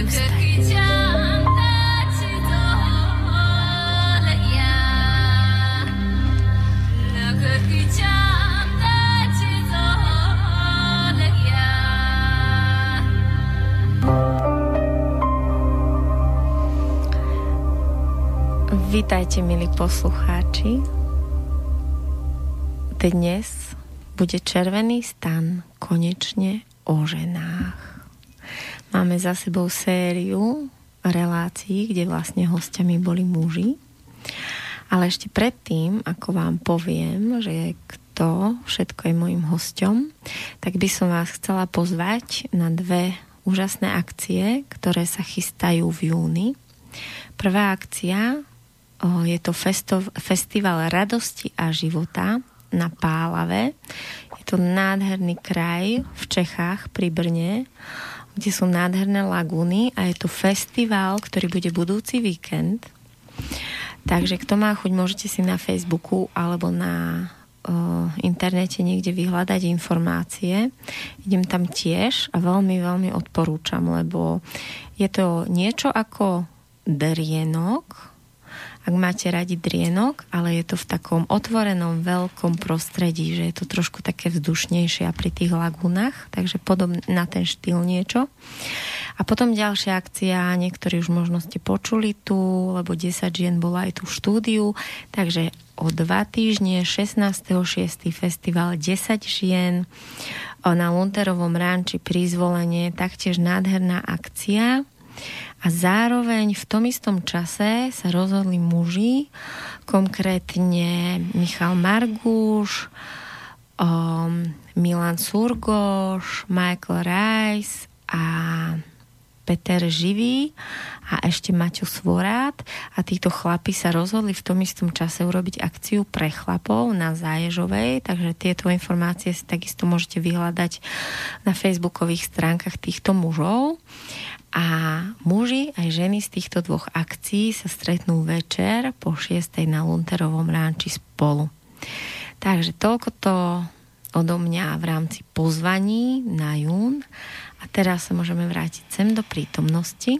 červenom stane. Vítajte, milí poslucháči. Dnes bude Červený stan konečne o ženách. Máme za sebou sériu relácií, kde vlastne hosťami boli muži. Ale ešte predtým, ako vám poviem, že kto všetko je mojím hosťom, tak by som vás chcela pozvať na dve úžasné akcie, ktoré sa chystajú v júni. Prvá akcia je to festival radosti a života na Pálave. Je to nádherný kraj v Čechách pri Brne, kde sú nádherné lagúny a je to festival, ktorý bude budúci víkend. Takže kto má chuť, môžete si na Facebooku alebo na internete niekde vyhľadať informácie. Idem tam tiež a veľmi, veľmi odporúčam, lebo je to niečo ako drienok, ak máte radi drienok, ale je to v takom otvorenom veľkom prostredí, že je to trošku také vzdušnejšie a pri tých lagúnach, takže podobne na ten štýl niečo. A potom ďalšia akcia, niektorí už možno ste počuli tu, lebo 10 žien bola aj tu v štúdiu, takže o 2 týždne 16.6. festival 10 žien na Lunterovom ranči pri Zvolenie, taktiež nádherná akcia. A zároveň v tom istom čase sa rozhodli muži, konkrétne Michal Marguš, Milan Surgoš, Michael Rice a Peter Živý a ešte Matúš Švorát. A títo chlapi sa rozhodli v tom istom čase urobiť akciu pre chlapov na Záježovej, takže tieto informácie si takisto môžete vyhľadať na facebookových stránkach týchto mužov. A muži aj ženy z týchto dvoch akcií sa stretnú večer po 6:00 na Lunterovom ránči spolu. Takže toľko to odo mňa v rámci pozvaní na jún. A teraz sa môžeme vrátiť sem do prítomnosti.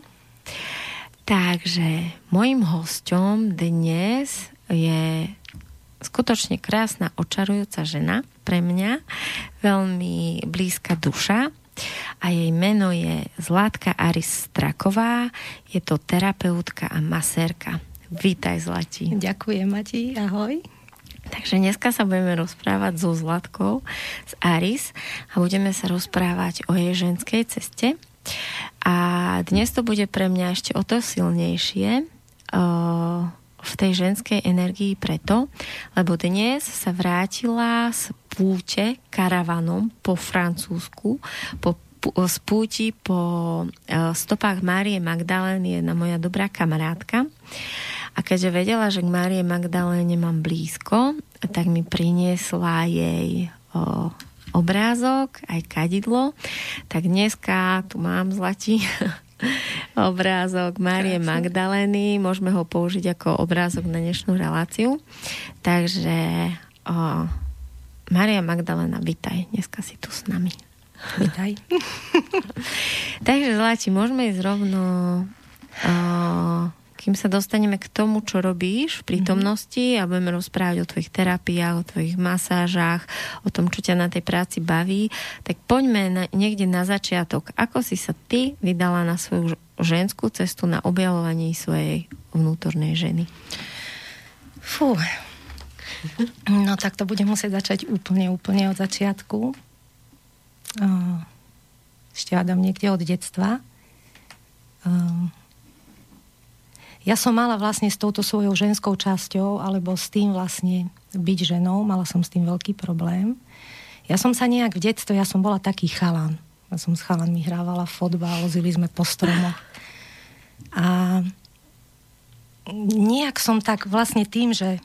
Takže mojím hosťom dnes je skutočne krásna, očarujúca žena pre mňa, veľmi blízka duša. A jej meno je Zlatka Aris Straková, je to terapeutka a masérka. Vítaj, Zlati. Ďakujem, Mati, ahoj. Takže dneska sa budeme rozprávať so Zlatkou, s Aris, a budeme sa rozprávať o jej ženskej ceste. A dnes to bude pre mňa ešte o to silnejšie v tej ženskej energii preto, lebo dnes sa vrátila z púte karavanom po Francúzsku, z púti po stopách Márie Magdalény, jedna moja dobrá kamarátka. A keďže vedela, že k Márie Magdaléne mám blízko, tak mi priniesla jej obrázok, aj kadidlo. Tak dneska tu mám, Zlati, obrázok Márie Magdalény. Môžeme ho použiť ako obrázok na dnešnú reláciu. Takže Mária Magdaléna, vitaj. Dneska si tu s nami. Vitaj. Takže, Zlati, môžeme ísť rovno, kým sa dostaneme k tomu, čo robíš v prítomnosti, a budeme rozprávať o tvojich terapiách, o tvojich masážach, o tom, čo ťa na tej práci baví, tak poďme niekde na začiatok. Ako si sa ty vydala na svoju ženskú cestu, na objavovanie svojej vnútornej ženy? Fú. No tak to budem musieť začať úplne od začiatku. Ešte hádam niekde od detstva. Ja som mala vlastne s touto svojou ženskou časťou, alebo s tým vlastne byť ženou, mala som s tým veľký problém. Ja som sa nejak v detstve, ja som bola taký chalan. Ja som s chalanmi hrávala fotbal, lozili sme po stromoch. A nejak som tak vlastne tým, že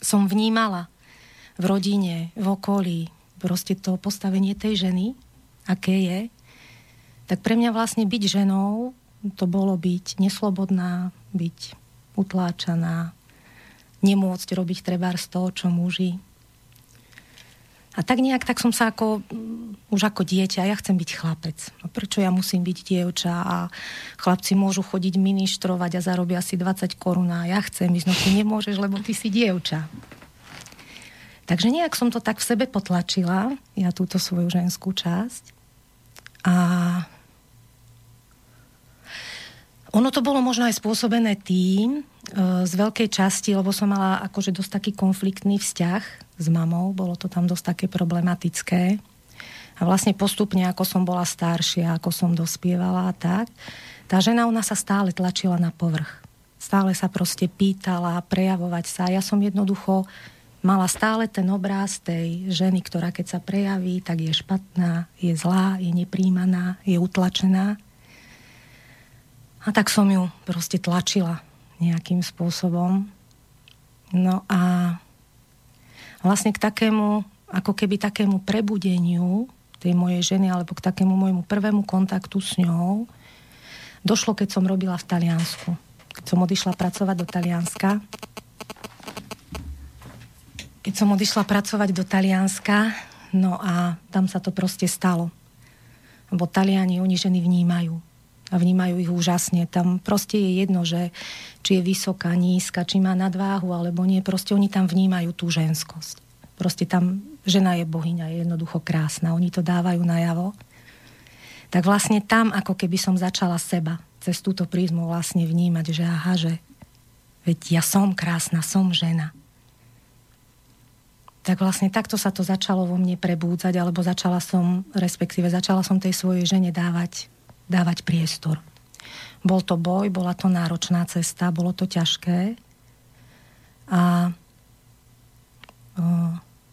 som vnímala v rodine, v okolí proste to postavenie tej ženy, aké je, tak pre mňa vlastne byť ženou to bolo byť neslobodná, byť utláčaná, nemôcť robiť trebárs to, čo muži. A tak nejak tak som sa ako už ako dieťa, ja chcem byť chlapec. A prečo ja musím byť dievča a chlapci môžu chodiť ministrovať a zarobia si 20 korún a ja chcem ísť, no ty nemôžeš, lebo ty si dievča. Takže nejak som to tak v sebe potlačila, ja túto svoju ženskú časť. A ono to bolo možno aj spôsobené tým, z veľkej časti, lebo som mala akože dosť taký konfliktný vzťah s mamou, bolo to tam dosť také problematické. A vlastne postupne, ako som bola staršia, ako som dospievala a tak, tá žena, ona sa stále tlačila na povrch. Stále sa proste pýtala, prejavovať sa. Ja som jednoducho mala stále ten obraz tej ženy, ktorá keď sa prejaví, tak je špatná, je zlá, je nepríjmaná, je utlačená. A tak som ju proste tlačila nejakým spôsobom. No a vlastne k takému, ako keby takému prebudeniu tej mojej ženy, alebo k takému môjmu prvému kontaktu s ňou došlo, keď som robila v Taliansku. Keď som odišla pracovať do Talianska. No a tam sa to proste stalo. Lebo Taliani, oni ženy vnímajú. A vnímajú ich úžasne. Tam proste je jedno, že či je vysoká, nízka, či má nadváhu, alebo nie. Proste oni tam vnímajú tú ženskosť. Proste tam žena je bohyňa, je jednoducho krásna. Oni to dávajú najavo. Tak vlastne tam, ako keby som začala seba cez túto prízmu vlastne vnímať, že aha, že veď ja som krásna, som žena. Tak vlastne takto sa to začalo vo mne prebúdzať, alebo začala som tej svojej žene dávať priestor. Bol to boj, bola to náročná cesta, bolo to ťažké. A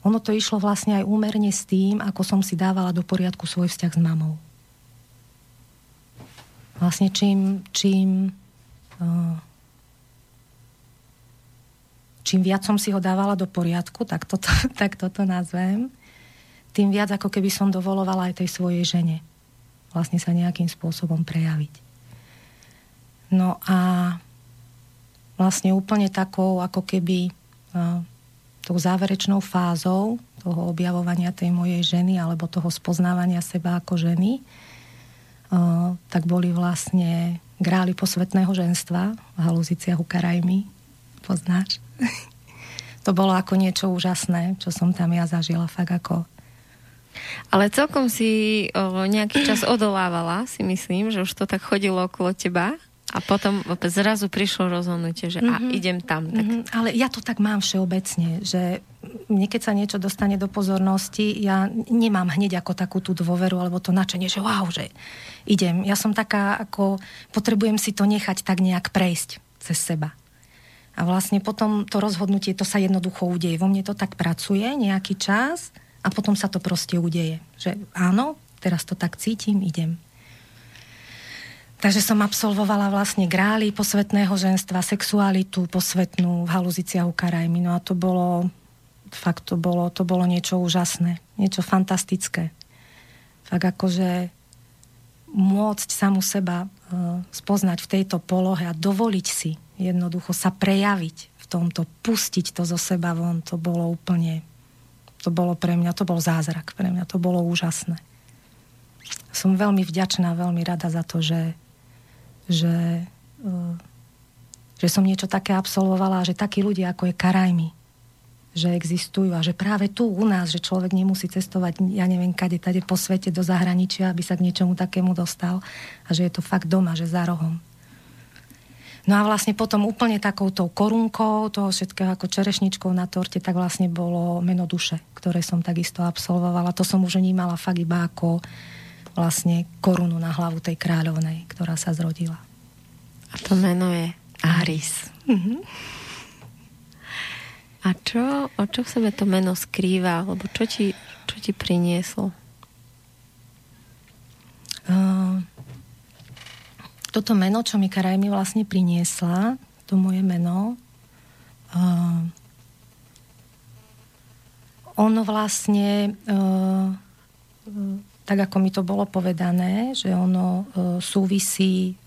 ono to išlo vlastne aj úmerne s tým, ako som si dávala do poriadku svoj vzťah s mamou. Vlastne čím viac som si ho dávala do poriadku, tak toto nazvem, tým viac ako keby som dovolovala aj tej svojej žene vlastne sa nejakým spôsobom prejaviť. No a vlastne úplne takou ako keby tou záverečnou fázou toho objavovania tej mojej ženy alebo toho spoznávania seba ako ženy, tak boli vlastne grály posvetného ženstva v Halúziciach u Karajmi. Poznáš? To bolo ako niečo úžasné, čo som tam ja zažila fakt ako. Ale celkom si nejaký čas odolávala, si myslím, že už to tak chodilo okolo teba. A potom zrazu prišlo rozhodnutie, že idem tam. Tak. Mm-hmm. Ale ja to tak mám všeobecne, že mne, keď sa niečo dostane do pozornosti, ja nemám hneď ako takú tú dôveru, alebo to nadšenie, že wow, že idem. Ja som taká, ako potrebujem si to nechať tak nejak prejsť cez seba. A vlastne potom to rozhodnutie, to sa jednoducho udeje. Vo mne to tak pracuje nejaký čas a potom sa to proste udeje. Že áno, teraz to tak cítim, idem. Takže som absolvovala vlastne grály posvetného ženstva, sexualitu posvetnú v Halúziciach u Karajmi. No a to bolo niečo úžasné, niečo fantastické. Fakt akože môcť samu seba spoznať v tejto polohe a dovoliť si jednoducho sa prejaviť v tomto, pustiť to zo seba von, to bol zázrak pre mňa, to bolo úžasné. Som veľmi vďačná, veľmi rada za to, že som niečo také absolvovala, že takí ľudia, ako je Karajmi, že existujú a že práve tu u nás, že človek nemusí cestovať, ja neviem, kade po svete do zahraničia, aby sa k niečomu takému dostal a že je to fakt doma, že za rohom. No a vlastne potom úplne takoutou korunkou toho všetkého ako čerešničkou na torte, tak vlastne bolo meno duše, ktoré som takisto absolvovala. To som už vnímala fakt iba ako vlastne korunu na hlavu tej kráľovnej, ktorá sa zrodila. A to meno je Aris. Mhm. A o čo v sebe to meno skrýva? Alebo čo ti prinieslo? Toto meno, čo mi Karajmi vlastne priniesla, to moje meno, ono vlastne, tak ako mi to bolo povedané, že ono súvisí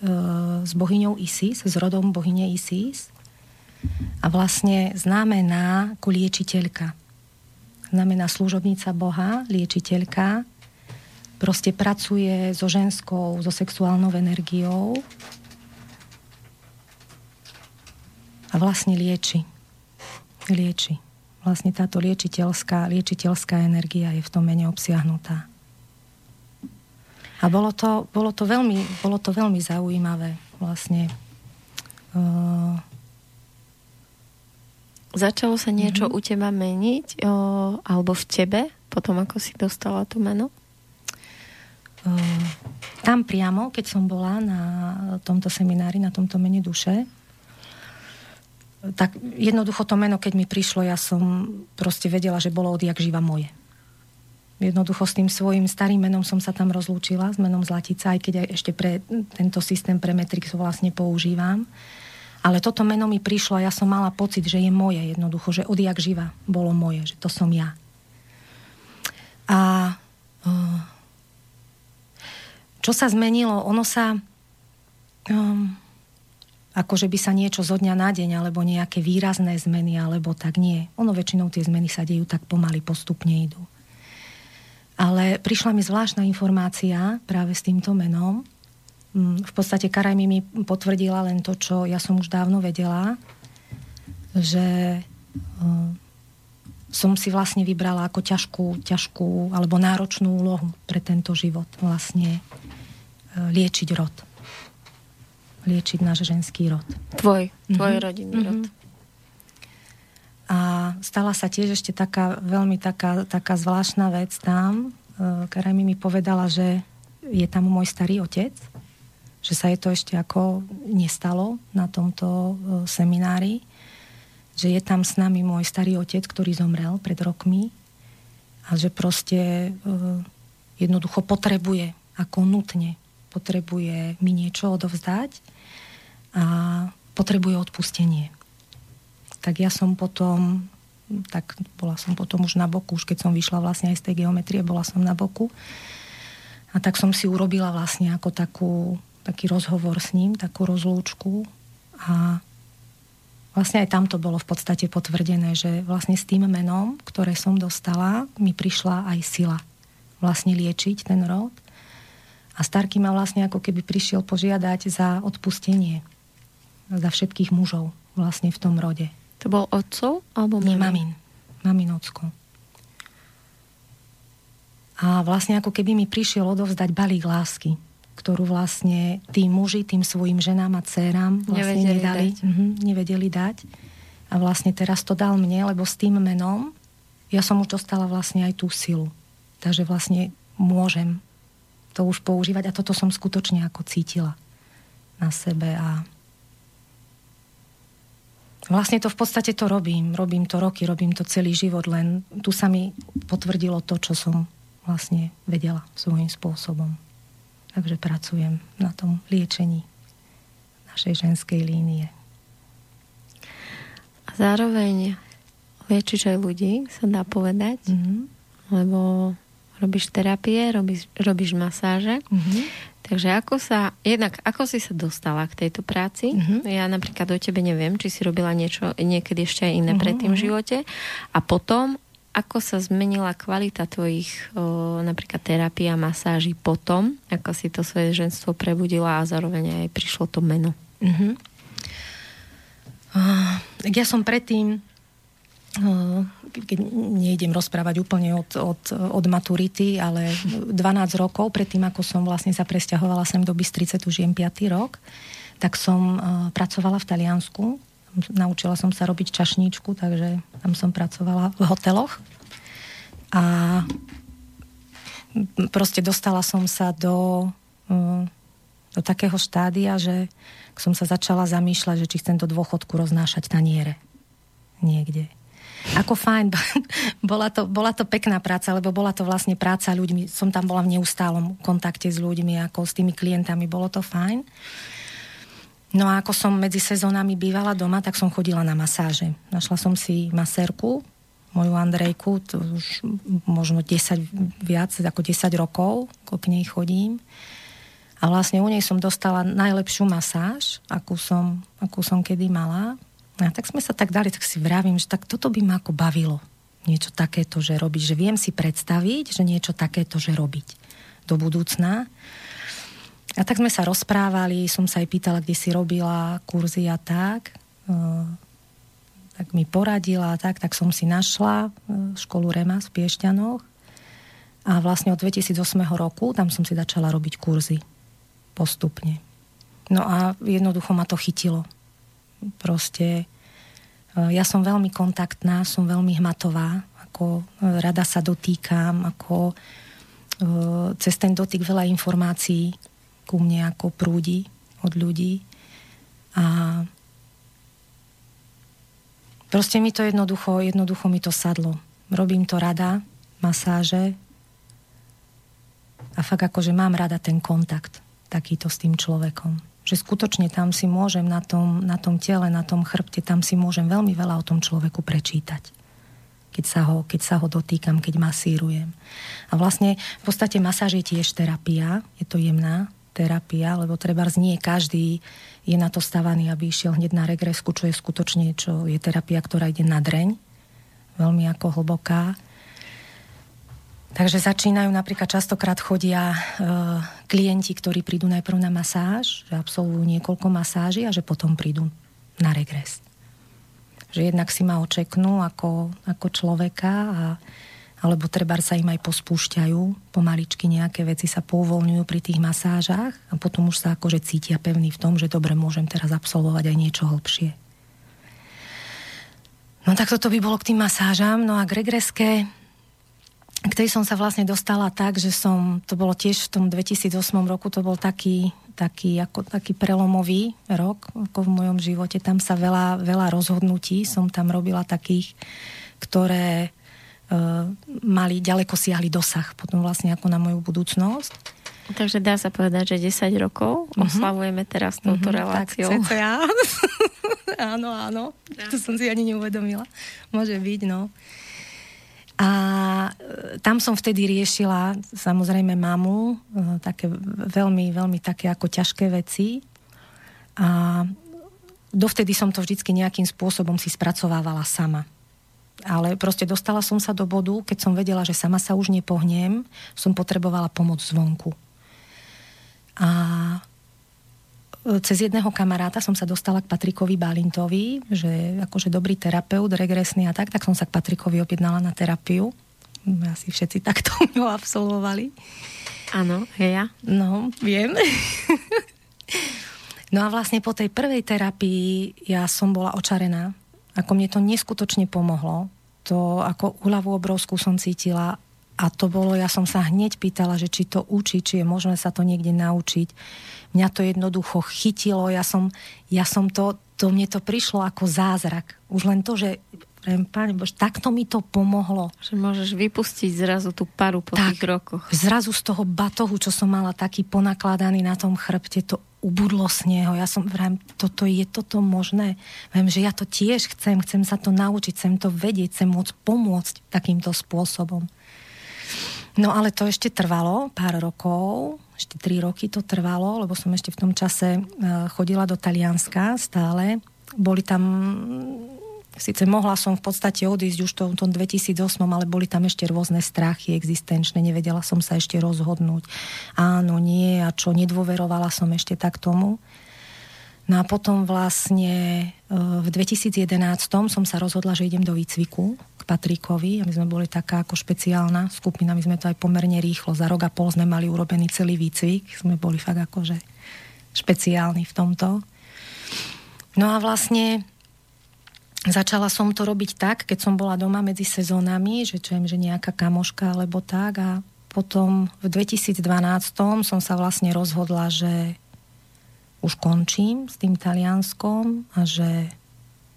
s bohyňou Isis, s rodom bohyne Isis a vlastne znamená ako liečiteľka. Znamená služobnica Boha, liečiteľka. proste pracuje so ženskou, so sexuálnou energiou a vlastne lieči. Vlastne táto liečiteľská energia je v tom mene obsiahnutá. A bolo to veľmi zaujímavé vlastne. Začalo sa niečo u teba meniť alebo v tebe potom, ako si dostala to meno? Tam priamo, keď som bola na tomto seminári, na tomto mene duše, tak jednoducho to meno, keď mi prišlo, ja som proste vedela, že bolo odjak živa moje. Jednoducho s tým svojím starým menom som sa tam rozlúčila, s menom Zlatica, aj keď aj ešte pre tento systém, pre Matrix vlastne používam. Ale toto meno mi prišlo a ja som mala pocit, že je moje jednoducho, že odjak živa bolo moje, že to som ja. A čo sa zmenilo? Ono sa... akože by sa niečo zo dňa na deň, alebo nejaké výrazné zmeny, alebo tak nie. Ono väčšinou tie zmeny sa dejú tak pomaly, postupne idú. Ale prišla mi zvláštna informácia práve s týmto menom. V podstate Karajmi mi potvrdila len to, čo ja som už dávno vedela, že som si vlastne vybrala ako ťažkú alebo náročnú úlohu pre tento život vlastne liečiť rod. Liečiť náš ženský rod. Tvoj rodinný rod. A stala sa tiež ešte taká zvláštna vec tam. Karajmi mi povedala, že je tam môj starý otec, že sa je to ešte ako nestalo na tomto seminári, že je tam s nami môj starý otec, ktorý zomrel pred rokmi a že proste jednoducho potrebuje mi niečo odovzdať a potrebuje odpustenie. Tak ja som potom, bola som potom už na boku, už keď som vyšla vlastne aj z tej geometrie, bola som na boku. A tak som si urobila vlastne ako taký rozhovor s ním, takú rozlúčku. A vlastne aj tam to bolo v podstate potvrdené, že vlastne s tým menom, ktoré som dostala, mi prišla aj sila vlastne liečiť ten rod. A Starky ma vlastne ako keby prišiel požiadať za odpustenie za všetkých mužov vlastne v tom rode. To bol otcov? Alebo nie, mamin ocko. A vlastne ako keby mi prišiel odovzdať balík lásky, ktorú vlastne tí muži, tým svojim ženám a dcéram vlastne nevedeli dať. A vlastne teraz to dal mne, lebo s tým menom ja som už dostala vlastne aj tú silu. Takže vlastne môžem to už používať a toto som skutočne ako cítila na sebe a vlastne to v podstate to robím to roky, robím to celý život, len tu sa mi potvrdilo to, čo som vlastne vedela svojím spôsobom. Takže pracujem na tom liečení našej ženskej línie. A zároveň liečiš aj ľudí, sa dá povedať, lebo robíš terapie, robíš masáže. Takže ako si sa dostala k tejto práci? Ja napríklad o tebe neviem, či si robila niečo niekedy ešte aj iné predtým v živote. A potom, ako sa zmenila kvalita tvojich napríklad terapia, masáží potom, ako si to svoje ženstvo prebudila a zároveň aj prišlo to meno? Ja som predtým keď nejdem rozprávať úplne od maturity, ale 12 rokov, predtým ako som vlastne sa presťahovala sem do Bystrice, tu žijem 5. rok, tak som pracovala v Taliansku. Naučila som sa robiť čašníčku, takže tam som pracovala v hoteloch. A proste dostala som sa do takého štádia, že som sa začala zamýšľať, že či chcem do dôchodku roznášať taniere niekde. Ako fajn, bola to pekná práca, lebo bola to vlastne práca ľuďmi. Som tam bola v neustálom kontakte s ľuďmi, ako s tými klientami, bolo to fajn. No a ako som medzi sezónami bývala doma, tak som chodila na masáže. Našla som si masérku, moju Andrejku, to už možno viac ako 10 rokov, ako k nej chodím. A vlastne u nej som dostala najlepšiu masáž, akú som kedy mala. A tak sme sa tak dali, tak si vravím, že tak toto by ma ako bavilo. Niečo takéto, že robiť. Že viem si predstaviť, že niečo takéto, že robiť. do budúcna. A tak sme sa rozprávali, som sa aj pýtala, kde si robila kurzy a tak. Tak mi poradila a tak som si našla školu Remas v Piešťanoch. A vlastne od 2008 roku tam som si začala robiť kurzy postupne. No a jednoducho ma to chytilo. Proste ja som veľmi kontaktná, som veľmi hmatová, ako rada sa dotýkam, ako cez ten dotyk veľa informácií ku mne ako prúdi od ľudí a proste mi to jednoducho mi to sadlo. Robím to rada, masáže a fakt akože mám rada ten kontakt takýto s tým človekom. Že skutočne tam si môžem na tom tele, na tom chrbte, tam si môžem veľmi veľa o tom človeku prečítať. Keď sa ho dotýkam, keď masírujem. A vlastne v podstate masáž je tiež terapia, je to jemná terapia, lebo trebárs nie každý je na to stavaný, aby išiel hneď na regresku, čo je skutočne, čo je terapia, ktorá ide na dreň, veľmi ako hlboká. Takže začínajú, napríklad častokrát chodia klienti, ktorí prídu najprv na masáž, že absolvujú niekoľko masáží a že potom prídu na regres. Že jednak si ma očeknú ako človeka alebo trebár sa im aj pospúšťajú, pomaličky nejaké veci sa pouvoľňujú pri tých masážach a potom už sa akože cítia pevný v tom, že dobre, môžem teraz absolvovať aj niečo hlbšie. No tak toto by bolo k tým masážam. No a k regreske, k tej som sa vlastne dostala tak, že to bolo tiež v tom 2008 roku, to bol taký prelomový rok ako v mojom živote. Tam sa veľa rozhodnutí som tam robila takých, ktoré mali ďaleko siahli dosah potom vlastne ako na moju budúcnosť. Takže dá sa povedať, že 10 rokov oslavujeme teraz touto reláciou. Tak, ja. Áno. Ja. To som si ani neuvedomila. Môže byť, no. A tam som vtedy riešila samozrejme mamu, také veľmi, veľmi také ako ťažké veci. A dovtedy som to vždycky nejakým spôsobom si spracovávala sama. Ale proste dostala som sa do bodu, keď som vedela, že sama sa už nepohnem, som potrebovala pomoc zvonku. A cez jedného kamaráta som sa dostala k Patrikovi Balintovi, že akože dobrý terapeut, regresný a tak som sa k Patrikovi objednala na terapiu. Asi všetci takto mňa absolvovali. Áno, ja. No, viem. No a vlastne po tej prvej terapii ja som bola očarená. Ako mne to neskutočne pomohlo. To ako úľavu obrovskú som cítila a to bolo, ja som sa hneď pýtala, že či to učí, či je možné sa to niekde naučiť. Mňa to jednoducho chytilo, ja som to mne to prišlo ako zázrak. Už len to, že Pane Bože, takto mi to pomohlo. Že môžeš vypustiť zrazu tú paru po tých rokoch. Zrazu z toho batohu, čo som mala taký ponakladaný na tom chrbte, to ubudlo z neho. Ja som vrajím, toto je možné. Viem, že ja to tiež chcem sa to naučiť, chcem to vedieť, chcem môcť pomôcť takýmto spôsobom. No ale to ešte trvalo pár rokov, ešte 3 roky to trvalo, lebo som ešte v tom čase chodila do Talianska stále. Boli tam, síce mohla som v podstate odísť už v tom 2008, ale boli tam ešte rôzne strachy existenčné, nevedela som sa ešte rozhodnúť. Áno, nie, a čo, nedôverovala som ešte tak tomu. No a potom vlastne v 2011 som sa rozhodla, že idem do výcviku k Patrikovi a my sme boli taká ako špeciálna skupina, my sme to aj pomerne rýchlo, za rok a pol sme mali urobený celý výcvik, sme boli fakt akože špeciálni v tomto. No a vlastne začala som to robiť tak, keď som bola doma medzi sezónami, že nejaká kamoška alebo tak. A potom v 2012 som sa vlastne rozhodla, že už končím s tým Talianskom a že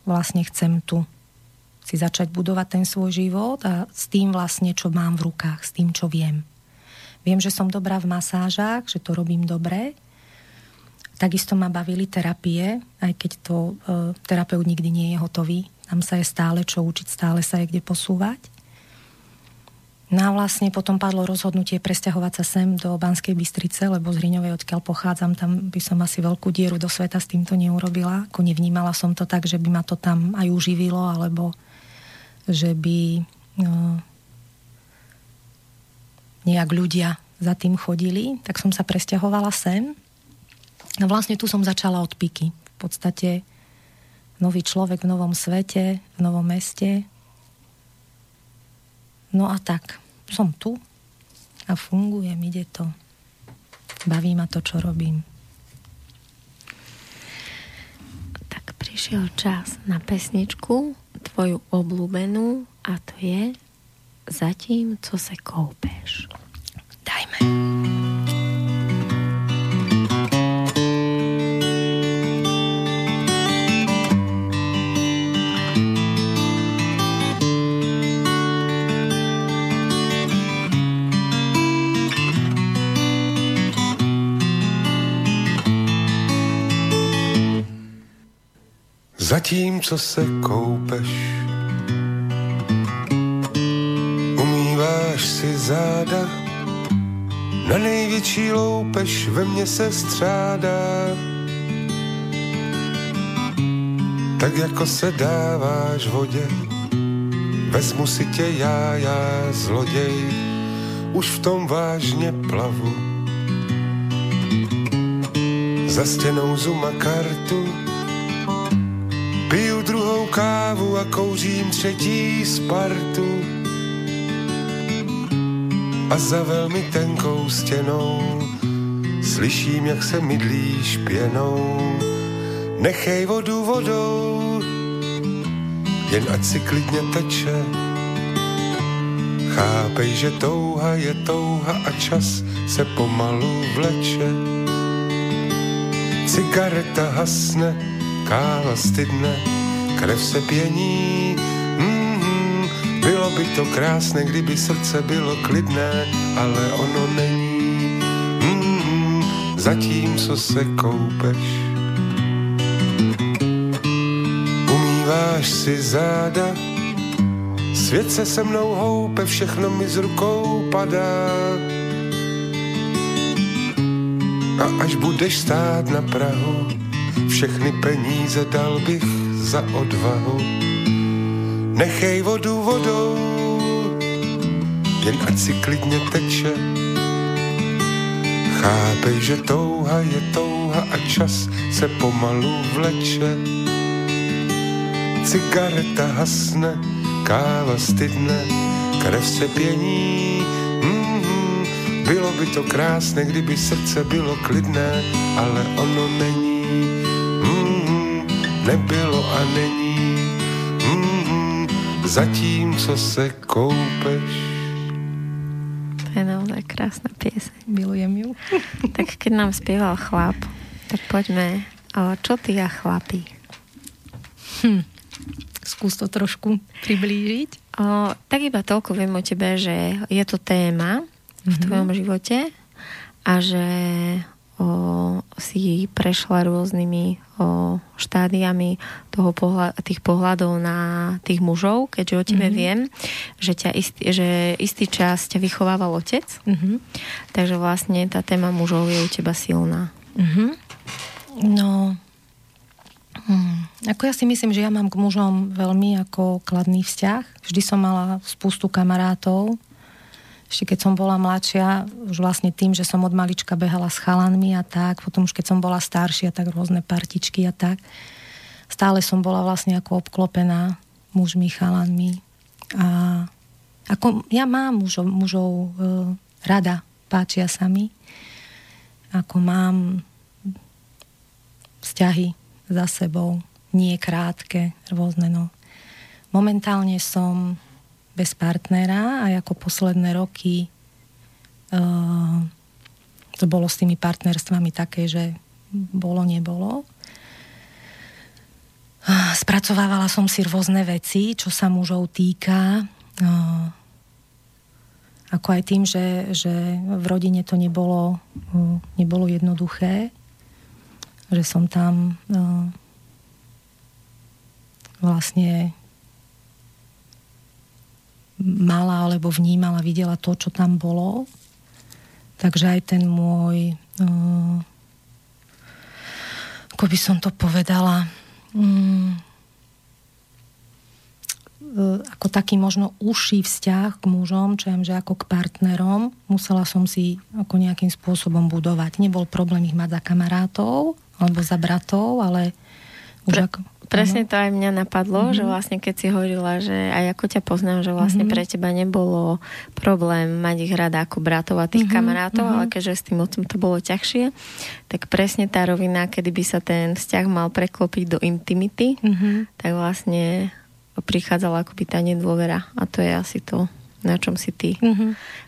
vlastne chcem tu si začať budovať ten svoj život a s tým vlastne, čo mám v rukách, s tým, čo viem. Viem, že som dobrá v masážach, že to robím dobre. Takisto ma bavili terapie, aj keď to terapeut nikdy nie je hotový. Tam sa je stále čo učiť, stále sa je kde posúvať. No a vlastne potom padlo rozhodnutie presťahovať sa sem do Banskej Bystrice, lebo z Hriňovej, odkiaľ pochádzam, tam by som asi veľkú dieru do sveta s týmto neurobila. Ako nevnímala som to tak, že by ma to tam aj uživilo, alebo že by nejak ľudia za tým chodili, tak som sa presťahovala sem. A vlastne tu som začala od píky. V podstate nový človek v novom svete, v novom meste. No a tak, som tu a fungujem, ide to. Baví ma to, čo robím. Tak prišiel čas na pesničku, tvoju obľúbenú, a to je Zatím, co se koupeš. Dajme. Zatím, co se koupeš, umýváš si záda, na největší loupež ve mně se střádá. Tak jako se dáváš vodě, vezmu si tě já, zloděj, už v tom vážně plavu. Za stěnou Zuma kartu, piju druhou kávu a kouřím třetí Spartu. A za velmi tenkou stěnou slyším, jak se mydlíš pěnou. Nechej vodu vodou, jen ať si klidně teče. Chápej, že touha je touha a čas se pomalu vleče. Cigareta hasne, kála stydne, krev se pění, Bylo by to krásné, kdyby srdce bylo klidné, ale ono není. Zatím, co se koupeš, umýváš si záda, svět se se mnou houpe, všechno mi z rukou padá. A až budeš stát na prahu, všechny peníze dal bych za odvahu. Nechej vodu vodou, jen ať si klidně teče. Chápej, že touha je touha a čas se pomalu vleče. Cigareta hasne, káva stydne, krev se pění. Bylo by to krásné, kdyby srdce bylo klidné, ale ono není. Nebylo a není, zatím, co se koupeš. To je naozaj krásna pieseň. Milujem ju. Tak keď nám spieval chlap, tak poďme, čo ty a chlapi? Skús to trošku priblížiť. Tak iba toľko viem o tebe, že je to téma v tvojom živote a že si prešla rôznymi štádiami toho tých pohľadov na tých mužov, keďže o tebe viem, že istý čas ťa vychovával otec, takže vlastne tá téma mužov je u teba silná. No, ako ja si myslím, že ja mám k mužom veľmi ako kladný vzťah. Vždy som mala spustu kamarátov. Ešte keď som bola mladšia, už vlastne tým, že som od malička behala s chalanmi a tak, potom už keď som bola staršia, tak rôzne partičky a tak. Stále som bola vlastne ako obklopená mužmi, chalanmi. A ako ja mám mužov rada, páčia sa mi. Ako mám vzťahy za sebou, nie krátke, rôzne, no. Momentálne som bez partnera a ako posledné roky to bolo s tými partnerstvami také, že bolo, nebolo. Spracovávala som si rôzne veci, čo sa mužov týka. Ako aj tým, že v rodine to nebolo jednoduché. Že som tam vlastne mala alebo vnímala, videla to, čo tam bolo. Takže aj ten môj, ako by som to povedala, ako taký možno užší vzťah k mužom, čo viem, že ako k partnerom. Musela som si ako nejakým spôsobom budovať. Nebol problém ich mať za kamarátov alebo za bratov, ale už ako... Presne to aj mňa napadlo, že vlastne keď si hovorila, že aj ako ťa poznám, že vlastne pre teba nebolo problém mať ich rada ako bratov a tých kamarátov, ale keďže s tým otcom to bolo ťažšie, tak presne tá rovina, kedy by sa ten vzťah mal preklopiť do intimity, tak vlastne prichádzala akoby tá nedôvera a to je asi to, na čom si ty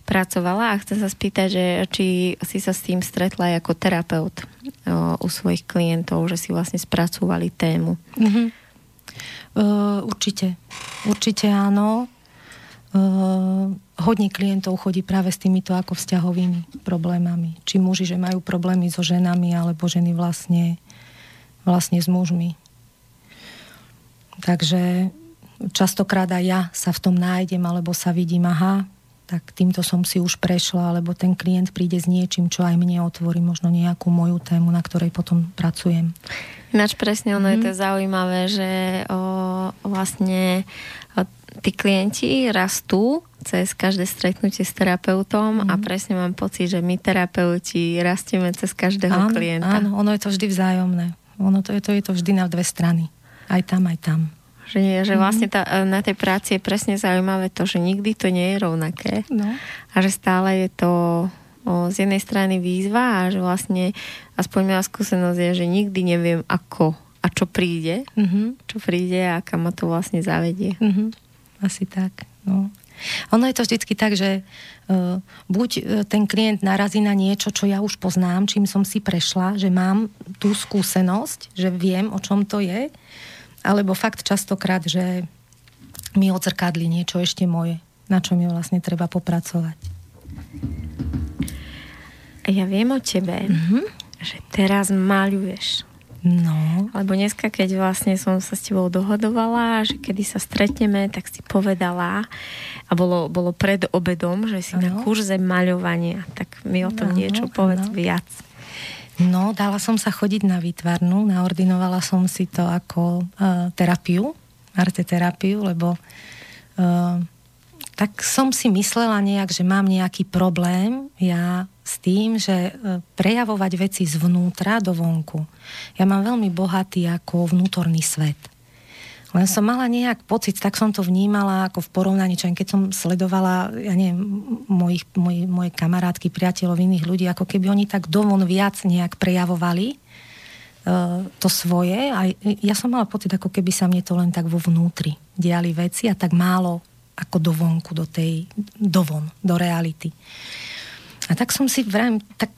pracovala. A chcem sa spýtať, že či si sa s tým stretla aj ako terapeut u svojich klientov, že si vlastne spracovali tému. Určite. Určite áno. Hodne klientov chodí práve s týmito ako vzťahovými problémami. Či muži, že majú problémy so ženami, alebo ženy vlastne s mužmi. Takže častokrát aj ja sa v tom nájdem, alebo sa vidím, aha, tak týmto som si už prešla, alebo ten klient príde s niečím, čo aj mne otvorí možno nejakú moju tému, na ktorej potom pracujem. Ináč presne, ono je to zaujímavé, že vlastne tí klienti rastú cez každé stretnutie s terapeutom a presne mám pocit, že my terapeuti rastieme cez každého klienta. Áno, ono je to vždy vzájomné. Ono to je vždy na dve strany. Aj tam, aj tam. Že vlastne na tej práci je presne zaujímavé to, že nikdy to nie je rovnaké. No. A že stále je to z jednej strany výzva a že vlastne aspoň moja skúsenosť je, že nikdy neviem ako a čo príde a kam ma to vlastne zavedie. Asi tak, no. Ono je to vždycky tak, že buď ten klient narazí na niečo, čo ja už poznám, čím som si prešla, že mám tú skúsenosť, že viem, o čom to je, alebo fakt častokrát, že mi odzrkadli niečo ešte moje, na čo mi vlastne treba popracovať. Ja viem o tebe, že teraz maľuješ. No. Lebo dneska, keď vlastne som sa s tebou dohodovala, že kedy sa stretneme, tak si povedala a bolo pred obedom, že si na kurze maľovania. Tak mi o tom niečo povedz viac. No, dala som sa chodiť na výtvarnú, naordinovala som si to ako terapiu, arteterapiu, lebo tak som si myslela nejak, že mám nejaký problém ja s tým, že prejavovať veci zvnútra do vonku. Ja mám veľmi bohatý ako vnútorný svet. Len som mala nejak pocit, tak som to vnímala ako v porovnaní, čo keď som sledovala, ja neviem, moje kamarátky, priateľov, iných ľudí, ako keby oni tak dovon viac nejak prejavovali to svoje. A ja som mala pocit, ako keby sa mne to len tak vo vnútri diali veci a tak málo ako dovonku, do reality. A tak som si vrajím, tak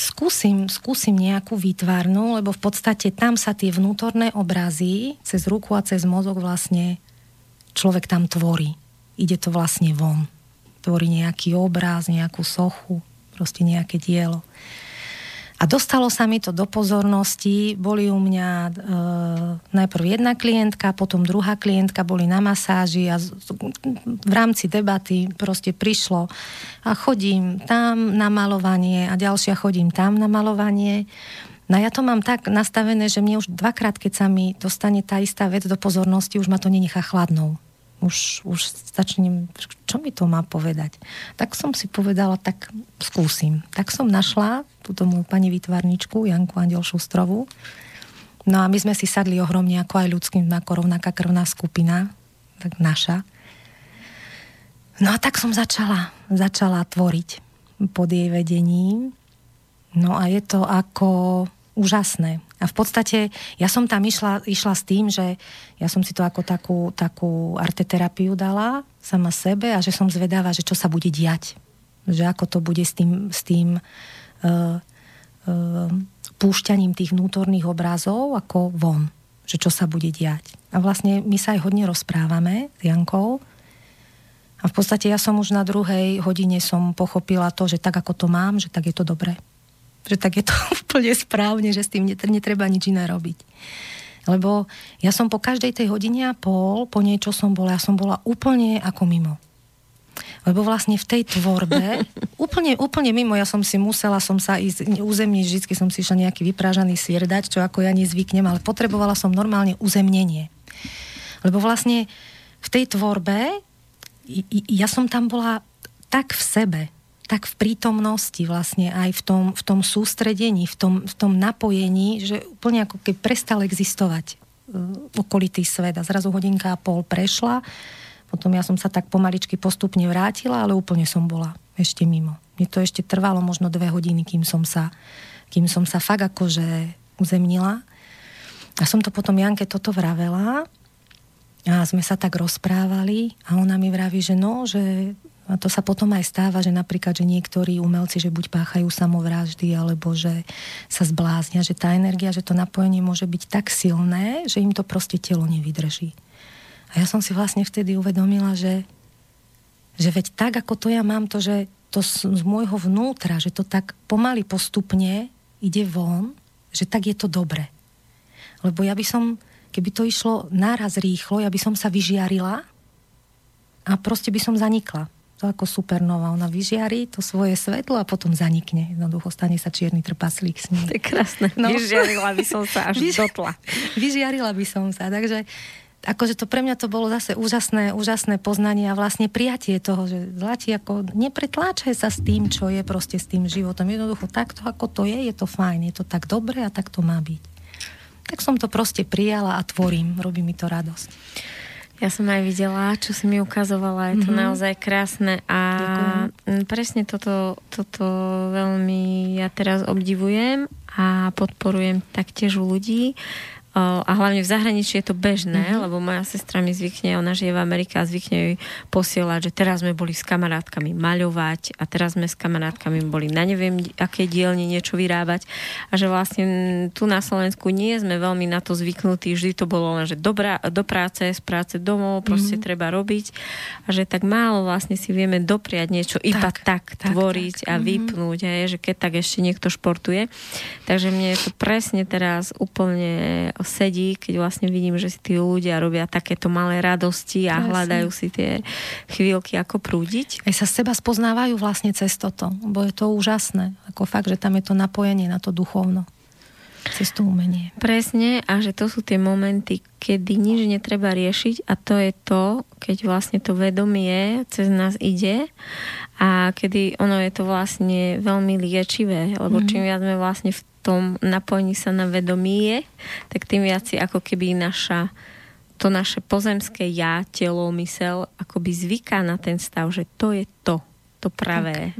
skúsim nejakú výtvarnú, lebo v podstate tam sa tie vnútorné obrazy cez ruku a cez mozog vlastne človek tam tvorí. Ide to vlastne von. Tvorí nejaký obraz, nejakú sochu, proste nejaké dielo. A dostalo sa mi to do pozornosti, boli u mňa najprv jedna klientka, potom druhá klientka, boli na masáži a v rámci debaty proste prišlo a chodím tam na maľovanie a ďalšia chodím tam na maľovanie. No ja to mám tak nastavené, že mne už dvakrát, keď sa mi dostane tá istá vec do pozornosti, už ma to nenechá chladnou. Už začnem, čo mi to má povedať. Tak som si povedala, tak skúsim. Tak som našla túto moju pani výtvarničku, Janku Andel Šustrovú. No a my sme si sadli ohromne, ako aj ľudským, ako rovnaká krvná skupina, tak naša. No a tak som začala tvoriť pod jej vedením. No a je to ako úžasné. A v podstate ja som tam išla s tým, že ja som si to ako takú arteterapiu dala sama sebe a že som zvedavá, že čo sa bude diať. Že ako to bude s tým púšťaním tých vnútorných obrazov ako von. Že čo sa bude diať. A vlastne my sa aj hodne rozprávame s Jankou. A v podstate ja som už na 2. hodine som pochopila to, že tak ako to mám, že tak je to dobré. Že tak je to úplne správne, že s tým netreba nič iné robiť. Lebo ja som po každej tej hodine a pol, po niečo som bola úplne ako mimo. Lebo vlastne v tej tvorbe, úplne mimo, ja som sa ísť uzemniť, vždy som si išla nejaký vyprážaný svierdať, čo ako ja nezvyknem, ale potrebovala som normálne uzemnenie. Lebo vlastne v tej tvorbe ja som tam bola tak v sebe, tak v prítomnosti vlastne aj v tom sústredení, v tom napojení, že úplne ako keď prestal existovať okolitý svet a zrazu 1,5 hodiny prešla, potom ja som sa tak pomaličky postupne vrátila, ale úplne som bola ešte mimo. Mne to ešte trvalo možno 2 hodiny, kým som sa fakt akože uzemnila. A som to potom Janke toto vravela a sme sa tak rozprávali a ona mi vraví, že no, že a to sa potom aj stáva, že napríklad, že niektorí umelci, že buď páchajú samovraždy, alebo že sa zbláznia, že tá energia, že to napojenie môže byť tak silné, že im to proste telo nevydrží. A ja som si vlastne vtedy uvedomila, že veď tak, ako to ja mám, to, že to z môjho vnútra, že to tak pomaly postupne ide von, že tak je to dobre. Lebo ja by som, keby to išlo náraz rýchlo, ja by som sa vyžiarila a proste by som zanikla. Ako supernova. Ona vyžiarí to svoje svetlo a potom zanikne. Jednoducho stane sa čierny trpaslík s ním. To je krásne. No. Vyžiarila by som sa až do tla. Vyžiarila by som sa. Takže akože to pre mňa to bolo zase úžasné poznanie a vlastne prijatie toho, že Zlati, ako nepretláčaj sa s tým, čo je proste s tým životom. Jednoducho takto, ako to je to fajn. Je to tak dobre a tak to má byť. Tak som to proste prijala a tvorím. Robí mi to radosť. Ja som aj videla, čo si mi ukazovala. Je to naozaj krásne a ďakujem. Presne toto veľmi ja teraz obdivujem a podporujem taktiež u ľudí. A hlavne v zahraničí je to bežné, lebo moja sestra mi zvykne, ona žije v Amerike a zvykne jej posielať, že teraz sme boli s kamarátkami maľovať a teraz sme s kamarátkami boli na neviem aké dielne niečo vyrábať a že vlastne tu na Slovensku nie sme veľmi na to zvyknutí, vždy to bolo len, že do práce, z práce domov, proste treba robiť a že tak málo vlastne si vieme dopriať niečo, iba tak tvoriť a vypnúť, hej, že keď tak ešte niekto športuje, takže mne to presne teraz úplne sedí, keď vlastne vidím, že si tí ľudia robia takéto malé radosti a hľadajú si tie chvíľky ako prúdiť. Aj sa z seba spoznávajú vlastne cez toto, bo je to úžasné. Ako fakt, že tam je to napojenie na to duchovno. Cez to umenie. Presne, a že to sú tie momenty, kedy nič netreba riešiť a to je to, keď vlastne to vedomie cez nás ide a kedy ono je to vlastne veľmi liečivé, lebo čím viac sme vlastne v tom napojení sa na vedomie, tak tým viac si ako keby naše pozemské ja, telo, mysel akoby zvyká na ten stav, že to je to pravé.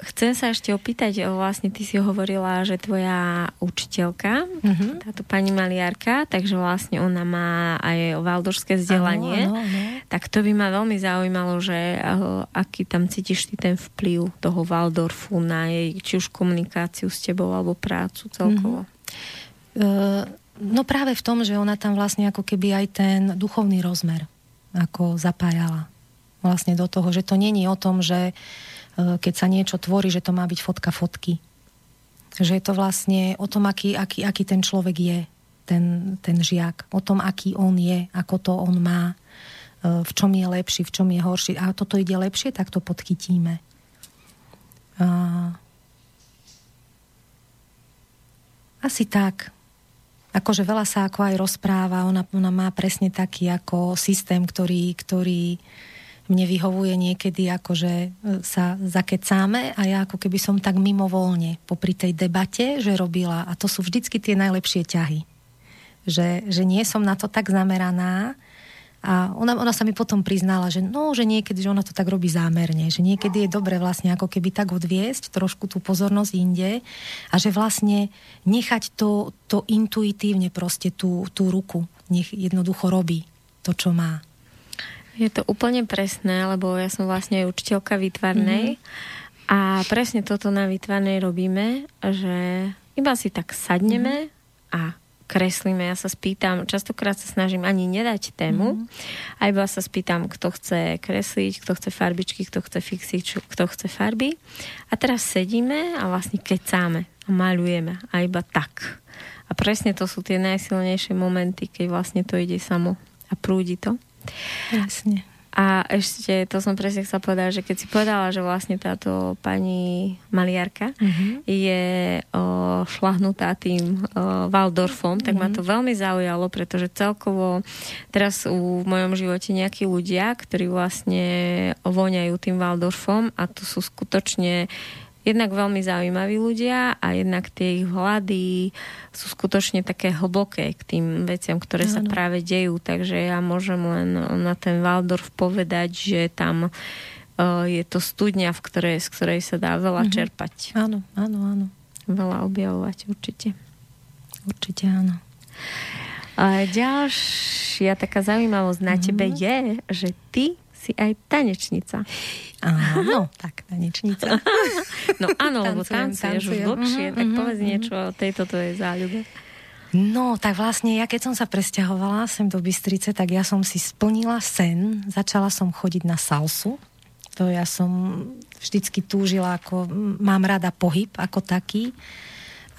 Chcem sa ešte opýtať, vlastne ty si hovorila, že tvoja učiteľka, táto pani maliarka, takže vlastne ona má aj valdorské vzdelanie, tak to by ma veľmi zaujímalo, že aký tam cítiš ty ten vplyv toho Waldorfu na jej, či už komunikáciu s tebou, alebo prácu celkovo. No práve v tom, že ona tam vlastne ako keby aj ten duchovný rozmer ako zapájala vlastne do toho, že to není o tom, že keď sa niečo tvorí, že to má byť fotka fotky. Že je to vlastne o tom, aký ten človek je, ten žiak. O tom, aký on je, ako to on má, v čom je lepší, v čom je horší. A toto ide lepšie, tak to podchytíme. Asi tak. Akože veľa sa ako aj rozpráva. Ona má presne taký ako systém, ktorý mne vyhovuje niekedy, akože sa zakecáme a ja ako keby som tak mimovoľne popri tej debate, že robila, a to sú vždycky tie najlepšie ťahy. Že nie som na to tak zameraná a ona sa mi potom priznala, že niekedy, že ona to tak robí zámerne, že niekedy je dobre vlastne ako keby tak odviesť trošku tú pozornosť inde a že vlastne nechať to intuitívne proste tú ruku. Nech jednoducho robí to, čo má. Je to úplne presné, lebo ja som vlastne aj učiteľka výtvarnej a presne toto na výtvarnej robíme, že iba si tak sadneme a kreslíme. Ja sa spýtam, častokrát sa snažím ani nedať tému a iba sa spýtam, kto chce kresliť, kto chce farbičky, kto chce fixiť, kto chce farby. A teraz sedíme a vlastne kecáme a maľujeme a iba tak. A presne to sú tie najsilnejšie momenty, keď vlastne to ide samo a prúdi to. Jasne. A ešte, to som presne chcela povedať, že keď si povedala, že vlastne táto pani maliarka je šlahnutá tým Waldorfom, tak ma to veľmi zaujalo, pretože celkovo teraz v mojom živote nejakí ľudia, ktorí vlastne voňajú tým Waldorfom, a to sú skutočne jednak veľmi zaujímaví ľudia a jednak tie ich hľady sú skutočne také hlboké k tým veciam, ktoré sa práve dejú. Takže ja môžem len na ten Waldorf povedať, že tam je to studňa, z ktorej sa dá veľa čerpať. Áno, áno, áno. Veľa objavovať určite. Určite áno. A ďalšia taká zaujímavosť na tebe je, že ty si aj tanečnica. Áno, tak tanečnica. No áno, lebo tancuješ už dlhšie, tak povedz niečo o tejto tvojej záľube. No, tak vlastne ja, keď som sa presťahovala sem do Bystrice, tak ja som si splnila sen, začala som chodiť na salsu. To ja som vždycky túžila, ako mám rada pohyb ako taký.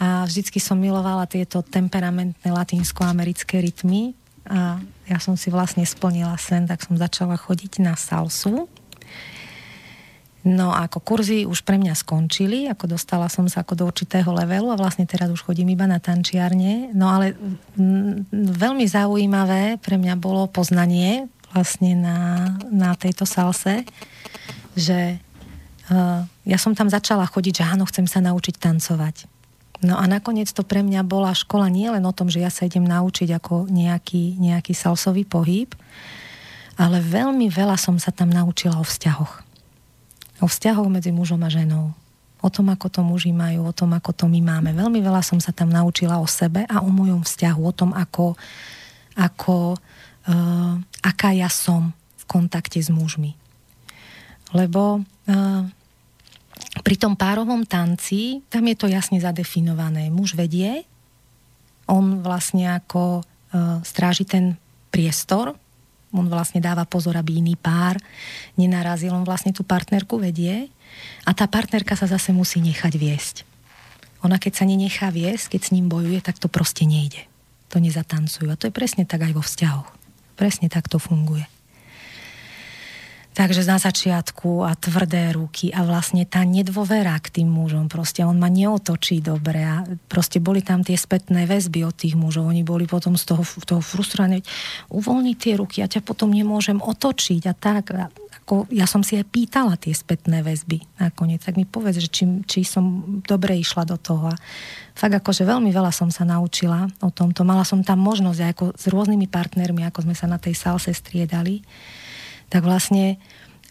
A vždycky som milovala tieto temperamentné latinskoamerické rytmy. A ja som si vlastne splnila sen, tak som začala chodiť na salsu. No a ako kurzy už pre mňa skončili, ako dostala som sa ako do určitého levelu a vlastne teraz už chodím iba na tančiarne. No ale veľmi zaujímavé pre mňa bolo poznanie vlastne na tejto salse, že ja som tam začala chodiť, že áno, chcem sa naučiť tancovať. No a nakoniec to pre mňa bola škola nie len o tom, že ja sa idem naučiť ako nejaký salsový pohyb, ale veľmi veľa som sa tam naučila o vzťahoch. O vzťahoch medzi mužom a ženou. O tom, ako to muži majú, o tom, ako to my máme. Veľmi veľa som sa tam naučila o sebe a o mojom vzťahu, o tom, aká ja som v kontakte s mužmi. Lebo pri tom párovom tanci, tam je to jasne zadefinované. Muž vedie, on vlastne ako stráži ten priestor, on vlastne dáva pozor, aby iný pár nenarazil, on vlastne tú partnerku vedie a tá partnerka sa zase musí nechať viesť. Ona keď sa nenechá viesť, keď s ním bojuje, tak to proste nejde. To nezatancujú. A to je presne tak aj vo vzťahoch. Presne tak to funguje. Takže na začiatku a tvrdé ruky a vlastne tá nedôvera k tým mužom, proste on ma neotočí dobre a proste boli tam tie spätné väzby od tých mužov, oni boli potom z toho frustrovaní, uvoľni tie ruky, ja ťa potom nemôžem otočiť a tak, ako ja som si aj pýtala tie spätné väzby nakoniec, tak mi povedz, že či som dobre išla do toho a fakt akože veľmi veľa som sa naučila o tomto, mala som tam možnosť aj ako s rôznymi partnermi, ako sme sa na tej salse striedali, tak vlastne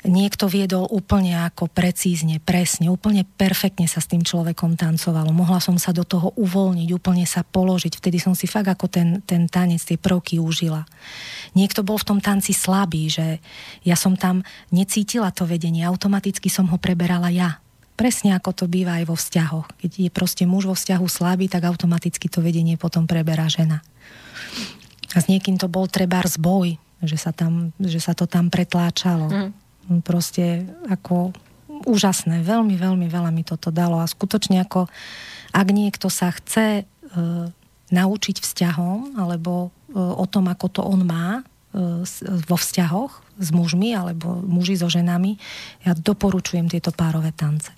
niekto viedol úplne ako precízne, presne, úplne perfektne sa s tým človekom tancovalo. Mohla som sa do toho uvoľniť, úplne sa položiť. Vtedy som si fakt ako ten tanec, tie prvky užila. Niekto bol v tom tanci slabý, že ja som tam necítila to vedenie, automaticky som ho preberala ja. Presne ako to býva aj vo vzťahoch. Keď je proste muž vo vzťahu slabý, tak automaticky to vedenie potom preberá žena. A s niekým to bol trebárs boj, že sa to tam pretláčalo. Proste ako úžasné. Veľmi, veľmi veľa mi toto dalo. A skutočne ako, ak niekto sa chce naučiť vzťahom, alebo o tom, ako to on má vo vzťahoch s mužmi, alebo muži so ženami, ja doporučujem tieto párové tance.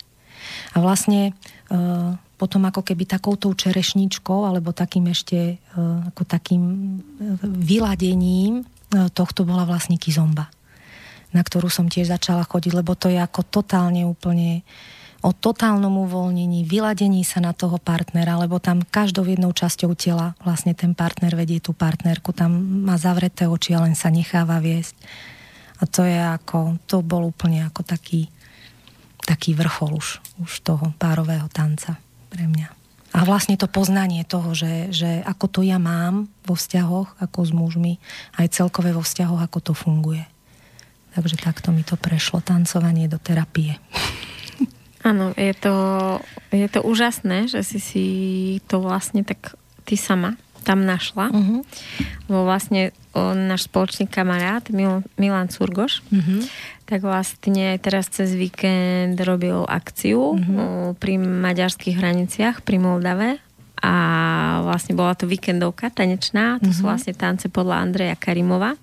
A vlastne potom ako keby takoutou čerešničkou, alebo takým ešte ako takým vyladením tohto bola vlastne kizomba, na ktorú som tiež začala chodiť, lebo to je ako totálne úplne o totálnom uvoľnení, vyladení sa na toho partnera, lebo tam každou jednou časťou tela vlastne ten partner vedie tú partnerku, tam má zavreté oči a len sa necháva viesť. A to je ako, to bol úplne ako taký vrchol už toho párového tanca pre mňa. A vlastne to poznanie toho, že ako to ja mám vo vzťahoch, ako s mužmi, aj celkové vo vzťahoch, ako to funguje. Takže takto mi to prešlo, tancovanie do terapie. Áno, je to úžasné, že si to vlastne tak ty sama tam našla. Bo vlastne náš spoločný kamarát Milan Surgoš tak vlastne teraz cez víkend robil akciu pri maďarských hraniciach, pri Moldave a vlastne bola to víkendovka tanečná, to sú vlastne tance podľa Andreja Karimova,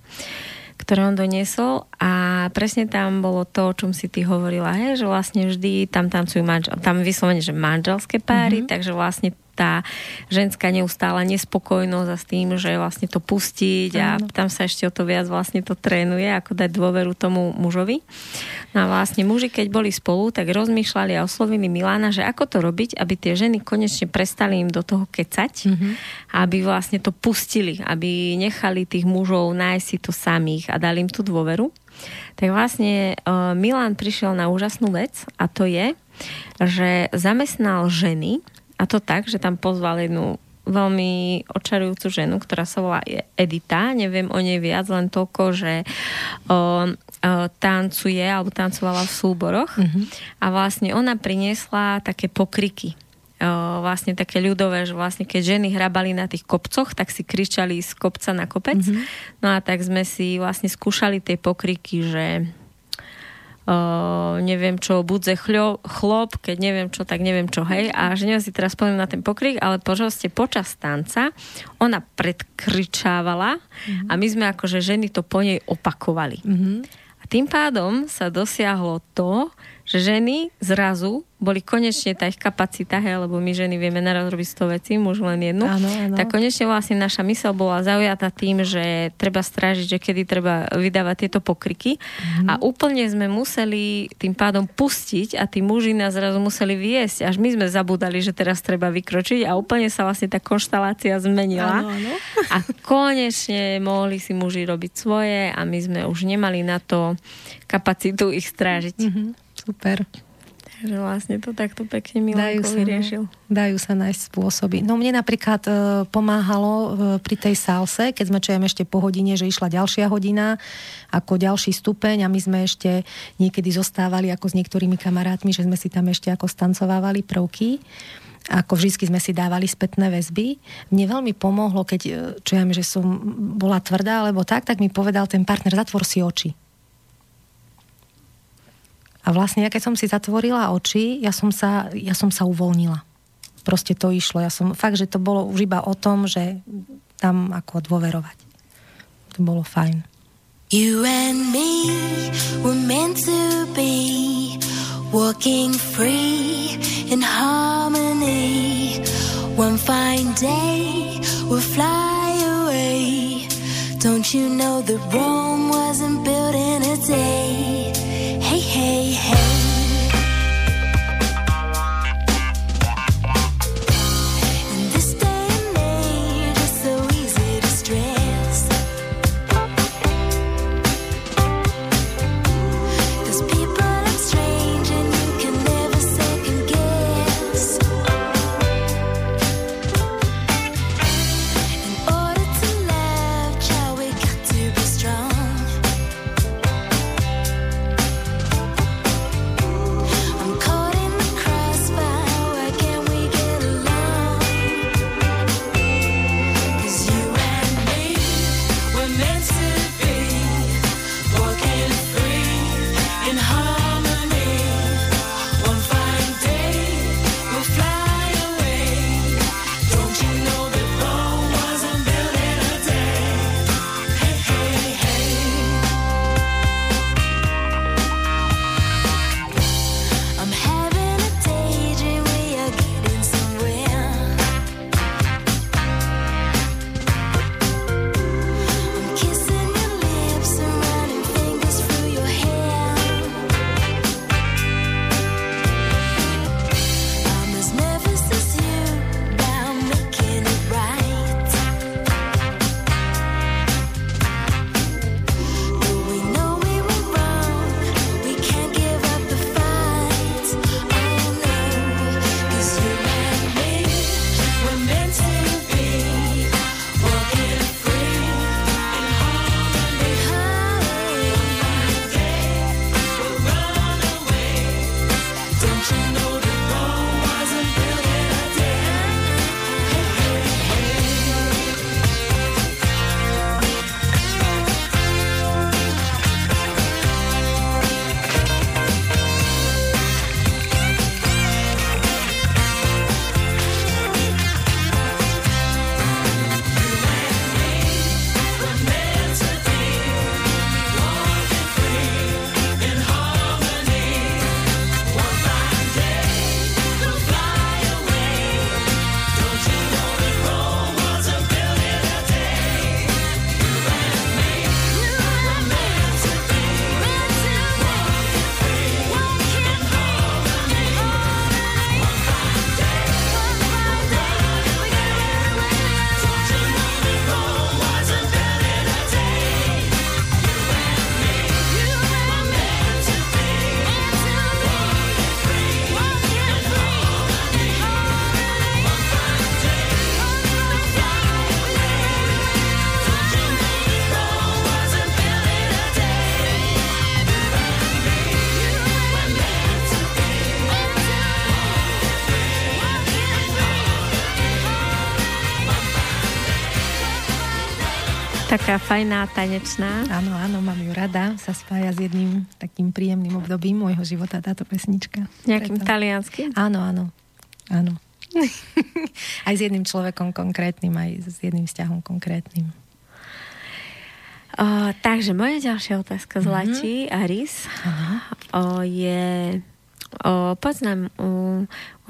ktoré on doniesol a presne tam bolo to, o čom si ty hovorila, hej, že vlastne vždy tam tancujú tam vyslovene, že manželské páry, takže vlastne tá ženská neustála nespokojnosť a s tým, že vlastne to pustiť a tam sa ešte o to viac vlastne to trénuje, ako dať dôveru tomu mužovi. No a vlastne muži, keď boli spolu, tak rozmýšľali a oslovili Milana, že ako to robiť, aby tie ženy konečne prestali im do toho kecať, aby vlastne to pustili, aby nechali tých mužov nájsť si to samých a dali im tú dôveru. Tak vlastne Milan prišiel na úžasnú vec a to je, že zamestnal ženy. A to tak, že tam pozval jednu veľmi očarujúcu ženu, ktorá sa volá Edita. Neviem o nej viac, len toľko, že tancuje alebo tancovala v súboroch. A vlastne ona priniesla také pokriky. Vlastne také ľudové, že vlastne keď ženy hrabali na tých kopcoch, tak si kričali z kopca na kopec. No a tak sme si vlastne skúšali tie pokriky, že... neviem čo, budze chlop, keď neviem čo, tak neviem čo, hej. A že neviem si teraz spomínam na ten pokrik, ale počas tanca ona predkričávala a my sme akože ženy to po nej opakovali. A tým pádom sa dosiahlo to, že ženy zrazu boli konečne tá ich kapacita, hej, lebo my ženy vieme naraz robiť 100 vecí, muž len jednu. Áno. Tak konečne vlastne naša myseľ bola zaujatá tým, že treba strážiť, že kedy treba vydávať tieto pokriky. A úplne sme museli tým pádom pustiť a tí muži nás zrazu museli viesť. Až my sme zabudali, že teraz treba vykročiť a úplne sa vlastne tá konštalácia zmenila. Áno. A konečne mohli si muži robiť svoje a my sme už nemali na to kapacitu ich strážiť. Super. Takže vlastne to takto pekne Milanko vyriešil. Dajú sa nájsť spôsoby. No mne napríklad pomáhalo pri tej salse, keď sme čujeme ešte po hodine, že išla ďalšia hodina, ako ďalší stupeň a my sme ešte niekedy zostávali ako s niektorými kamarátmi, že sme si tam ešte ako stancovávali prvky. Ako vždy sme si dávali spätné väzby. Mne veľmi pomohlo, keď čujem, že som bola tvrdá, alebo tak mi povedal ten partner, zatvor si oči. A vlastne, ja keď som si zatvorila oči, ja som sa uvoľnila. Proste to išlo. Fakt, že to bolo už iba o tom, že tam ako dôverovať. To bolo fajn. You and me were meant to be walking free in harmony. One fine day we'll fly away. Don't you know that Rome wasn't built in a day? Hey, hey, hey. In this day and age, it's so easy to stress, 'cause people are strange and you can never second guess. In order to love, child, we got to be strong. Taká fajná, tanečná. Áno, áno, mám ju rada. Sa spája s jedným takým príjemným obdobím môjho života táto pesnička. Nejakým talianským? Áno, áno, áno. Aj s jedným človekom konkrétnym, aj s jedným vzťahom konkrétnym. Takže moja ďalšia otázka, Zlati Aris, je... poznám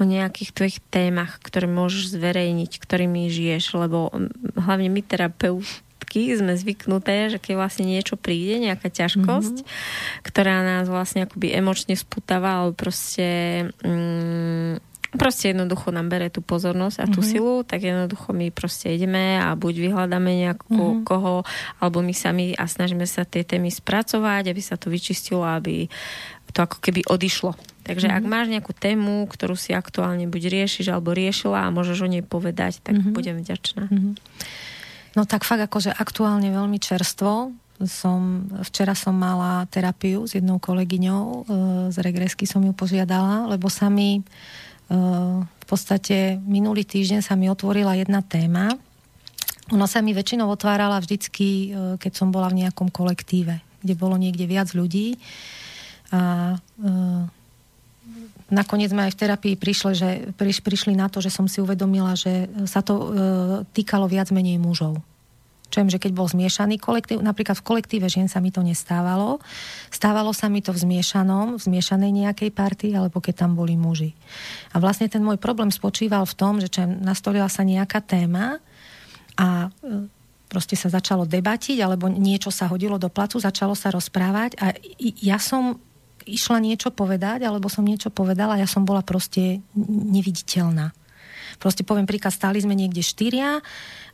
o nejakých tvojich témach, ktoré môžeš zverejniť, ktorými žiješ, lebo hlavne my terapeutky sme zvyknuté, že keď vlastne niečo príde, nejaká ťažkosť, ktorá nás vlastne akoby emočne spútava, alebo proste jednoducho nám bere tú pozornosť a tú silu, tak jednoducho my proste ideme a buď vyhľadáme nejakú koho, alebo my sami a snažíme sa tie témy spracovať, aby sa to vyčistilo, aby to ako keby odišlo. Takže ak máš nejakú tému, ktorú si aktuálne buď riešiš alebo riešila a môžeš o nej povedať, tak budem vďačná. No tak fakt akože aktuálne veľmi čerstvo. Včera som mala terapiu s jednou kolegyňou, z regresky som ju požiadala, lebo sa mi v podstate minulý týždeň sa mi otvorila jedna téma. Ona sa mi väčšinou otvárala vždycky, keď som bola v nejakom kolektíve, kde bolo niekde viac ľudí. A nakoniec sme aj v terapii prišli na to, že som si uvedomila, že sa to týkalo viac menej mužov. Čo viem, že keď bol zmiešaný kolektív, napríklad v kolektíve žien sa mi to nestávalo. Stávalo sa mi to v zmiešanej nejakej partii, alebo keď tam boli muži. A vlastne ten môj problém spočíval v tom, že nastolila sa nejaká téma a proste sa začalo debatiť, alebo niečo sa hodilo do placu, začalo sa rozprávať a ja som išla niečo povedať, alebo som niečo povedala, ja som bola proste neviditeľná. Proste poviem príklad, stáli sme niekde štyria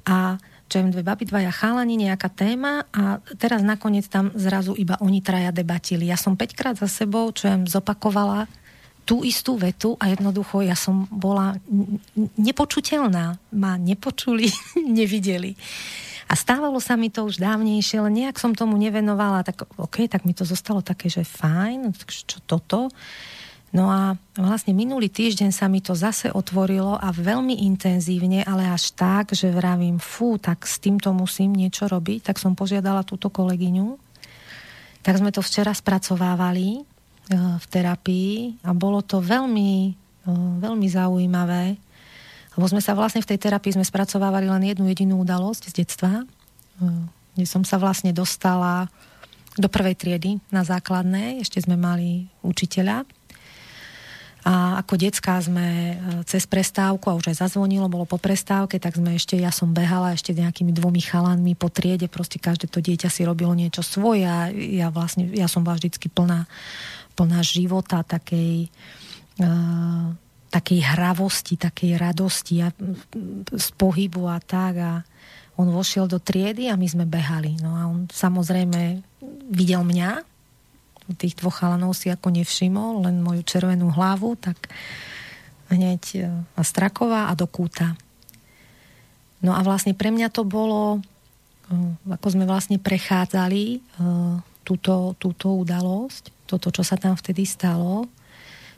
a dve baby, dvaja chalani, nejaká téma a teraz nakoniec tam zrazu iba oni traja debatili. Ja som 5-krát za sebou, zopakovala tú istú vetu a jednoducho ja som bola nepočuteľná. Ma nepočuli, nevideli. A stávalo sa mi to už dávnejšie, ale nejak som tomu nevenovala. Tak tak mi to zostalo také, že fajn, čo toto. No a vlastne minulý týždeň sa mi to zase otvorilo a veľmi intenzívne, ale až tak, že vravím, tak s týmto musím niečo robiť. Tak som požiadala túto kolegyňu. Tak sme to včera spracovávali v terapii a bolo to veľmi, veľmi zaujímavé, lebo sme sa vlastne v tej terapii spracovávali len jednu jedinú udalosť z detstva, kde som sa vlastne dostala do 1. triedy na základnej. Ešte sme mali učiteľa. A ako decká sme cez prestávku, a už aj zazvonilo, bolo po prestávke, tak sme ja som behala ešte s nejakými 2 chalanmi po triede, proste každé to dieťa si robilo niečo svoje a ja som bola vždycky plná života, takej hravosti, takej radosti a z pohybu a tak a on vošiel do triedy a my sme behali. No a on samozrejme videl mňa, tých 2 chalanov si ako nevšimol, len moju červenú hlavu, tak hneď a Straková a do kúta. No a vlastne pre mňa to bolo, ako sme vlastne prechádzali túto udalosť, toto, čo sa tam vtedy stalo,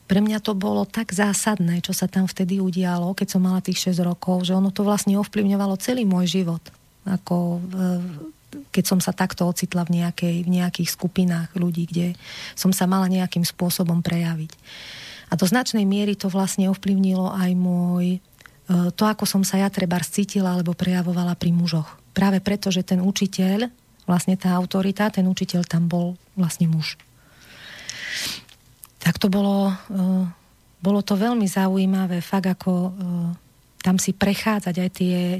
pre mňa to bolo tak zásadné, čo sa tam vtedy udialo, keď som mala tých 6 rokov, že ono to vlastne ovplyvňovalo celý môj život. Ako keď som sa takto ocitla v nejakých skupinách ľudí, kde som sa mala nejakým spôsobom prejaviť. A do značnej miery to vlastne ovplyvnilo aj to, ako som sa ja trebárs cítila alebo prejavovala pri mužoch. Práve preto, že ten učiteľ, vlastne tá autorita, ten učiteľ tam bol vlastne muž. Tak to bolo to veľmi zaujímavé, fakt ako tam si prechádzať aj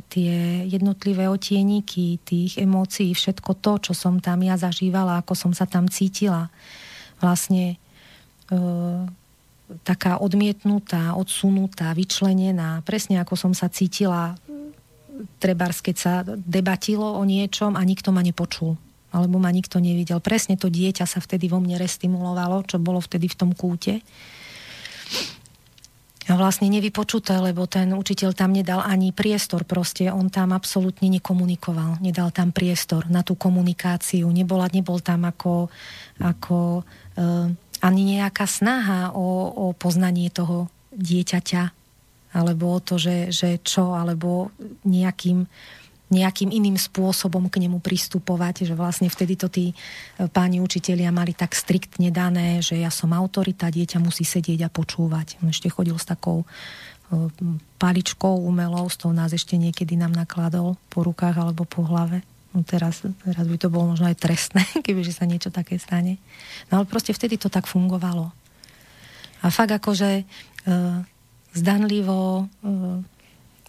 tie jednotlivé otieníky tých emócií, všetko to, čo som tam ja zažívala, ako som sa tam cítila. Vlastne taká odmietnutá, odsunutá, vyčlenená. Presne ako som sa cítila, trebárs, keď sa debatilo o niečom a nikto ma nepočul. Alebo ma nikto nevidel. Presne to dieťa sa vtedy vo mne restimulovalo, čo bolo vtedy v tom kúte. A vlastne nevypočuté, lebo ten učiteľ tam nedal ani priestor proste. On tam absolútne nekomunikoval. Nedal tam priestor na tú komunikáciu. Nebol tam ako ani nejaká snaha o poznanie toho dieťaťa. Alebo o to, že čo, alebo nejakým nejakým iným spôsobom k nemu pristupovať, že vlastne vtedy to tí páni učitelia mali tak striktne dané, že ja som autorita, dieťa musí sedieť a počúvať. On ešte chodil s takou paličkou umelou, s tou nás ešte niekedy nám nakladol po rukách alebo po hlave. No teraz by to bolo možno aj trestné, kebyže sa niečo také stane. No ale proste vtedy to tak fungovalo. A fakt akože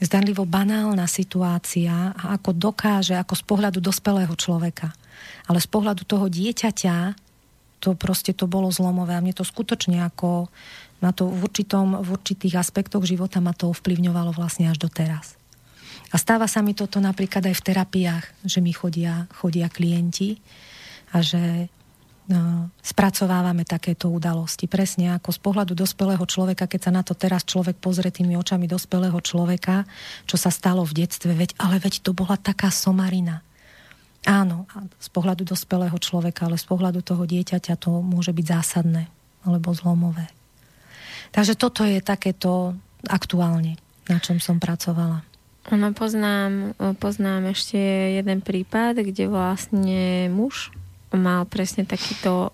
zdanlivo banálna situácia a ako dokáže, ako z pohľadu dospelého človeka. Ale z pohľadu toho dieťaťa to proste to bolo zlomové a mne to skutočne ako na to v určitých aspektoch života ma to ovplyvňovalo vlastne až doteraz. A stáva sa mi toto napríklad aj v terapiách, že mi chodia klienti a že spracovávame takéto udalosti. Presne ako z pohľadu dospelého človeka, keď sa na to teraz človek pozrie tými očami dospelého človeka, čo sa stalo v detstve, veď to bola taká somarina. Áno, z pohľadu dospelého človeka, ale z pohľadu toho dieťaťa to môže byť zásadné alebo zlomové. Takže toto je takéto aktuálne, na čom som pracovala. No, poznám ešte jeden prípad, kde vlastne muž mal presne takýto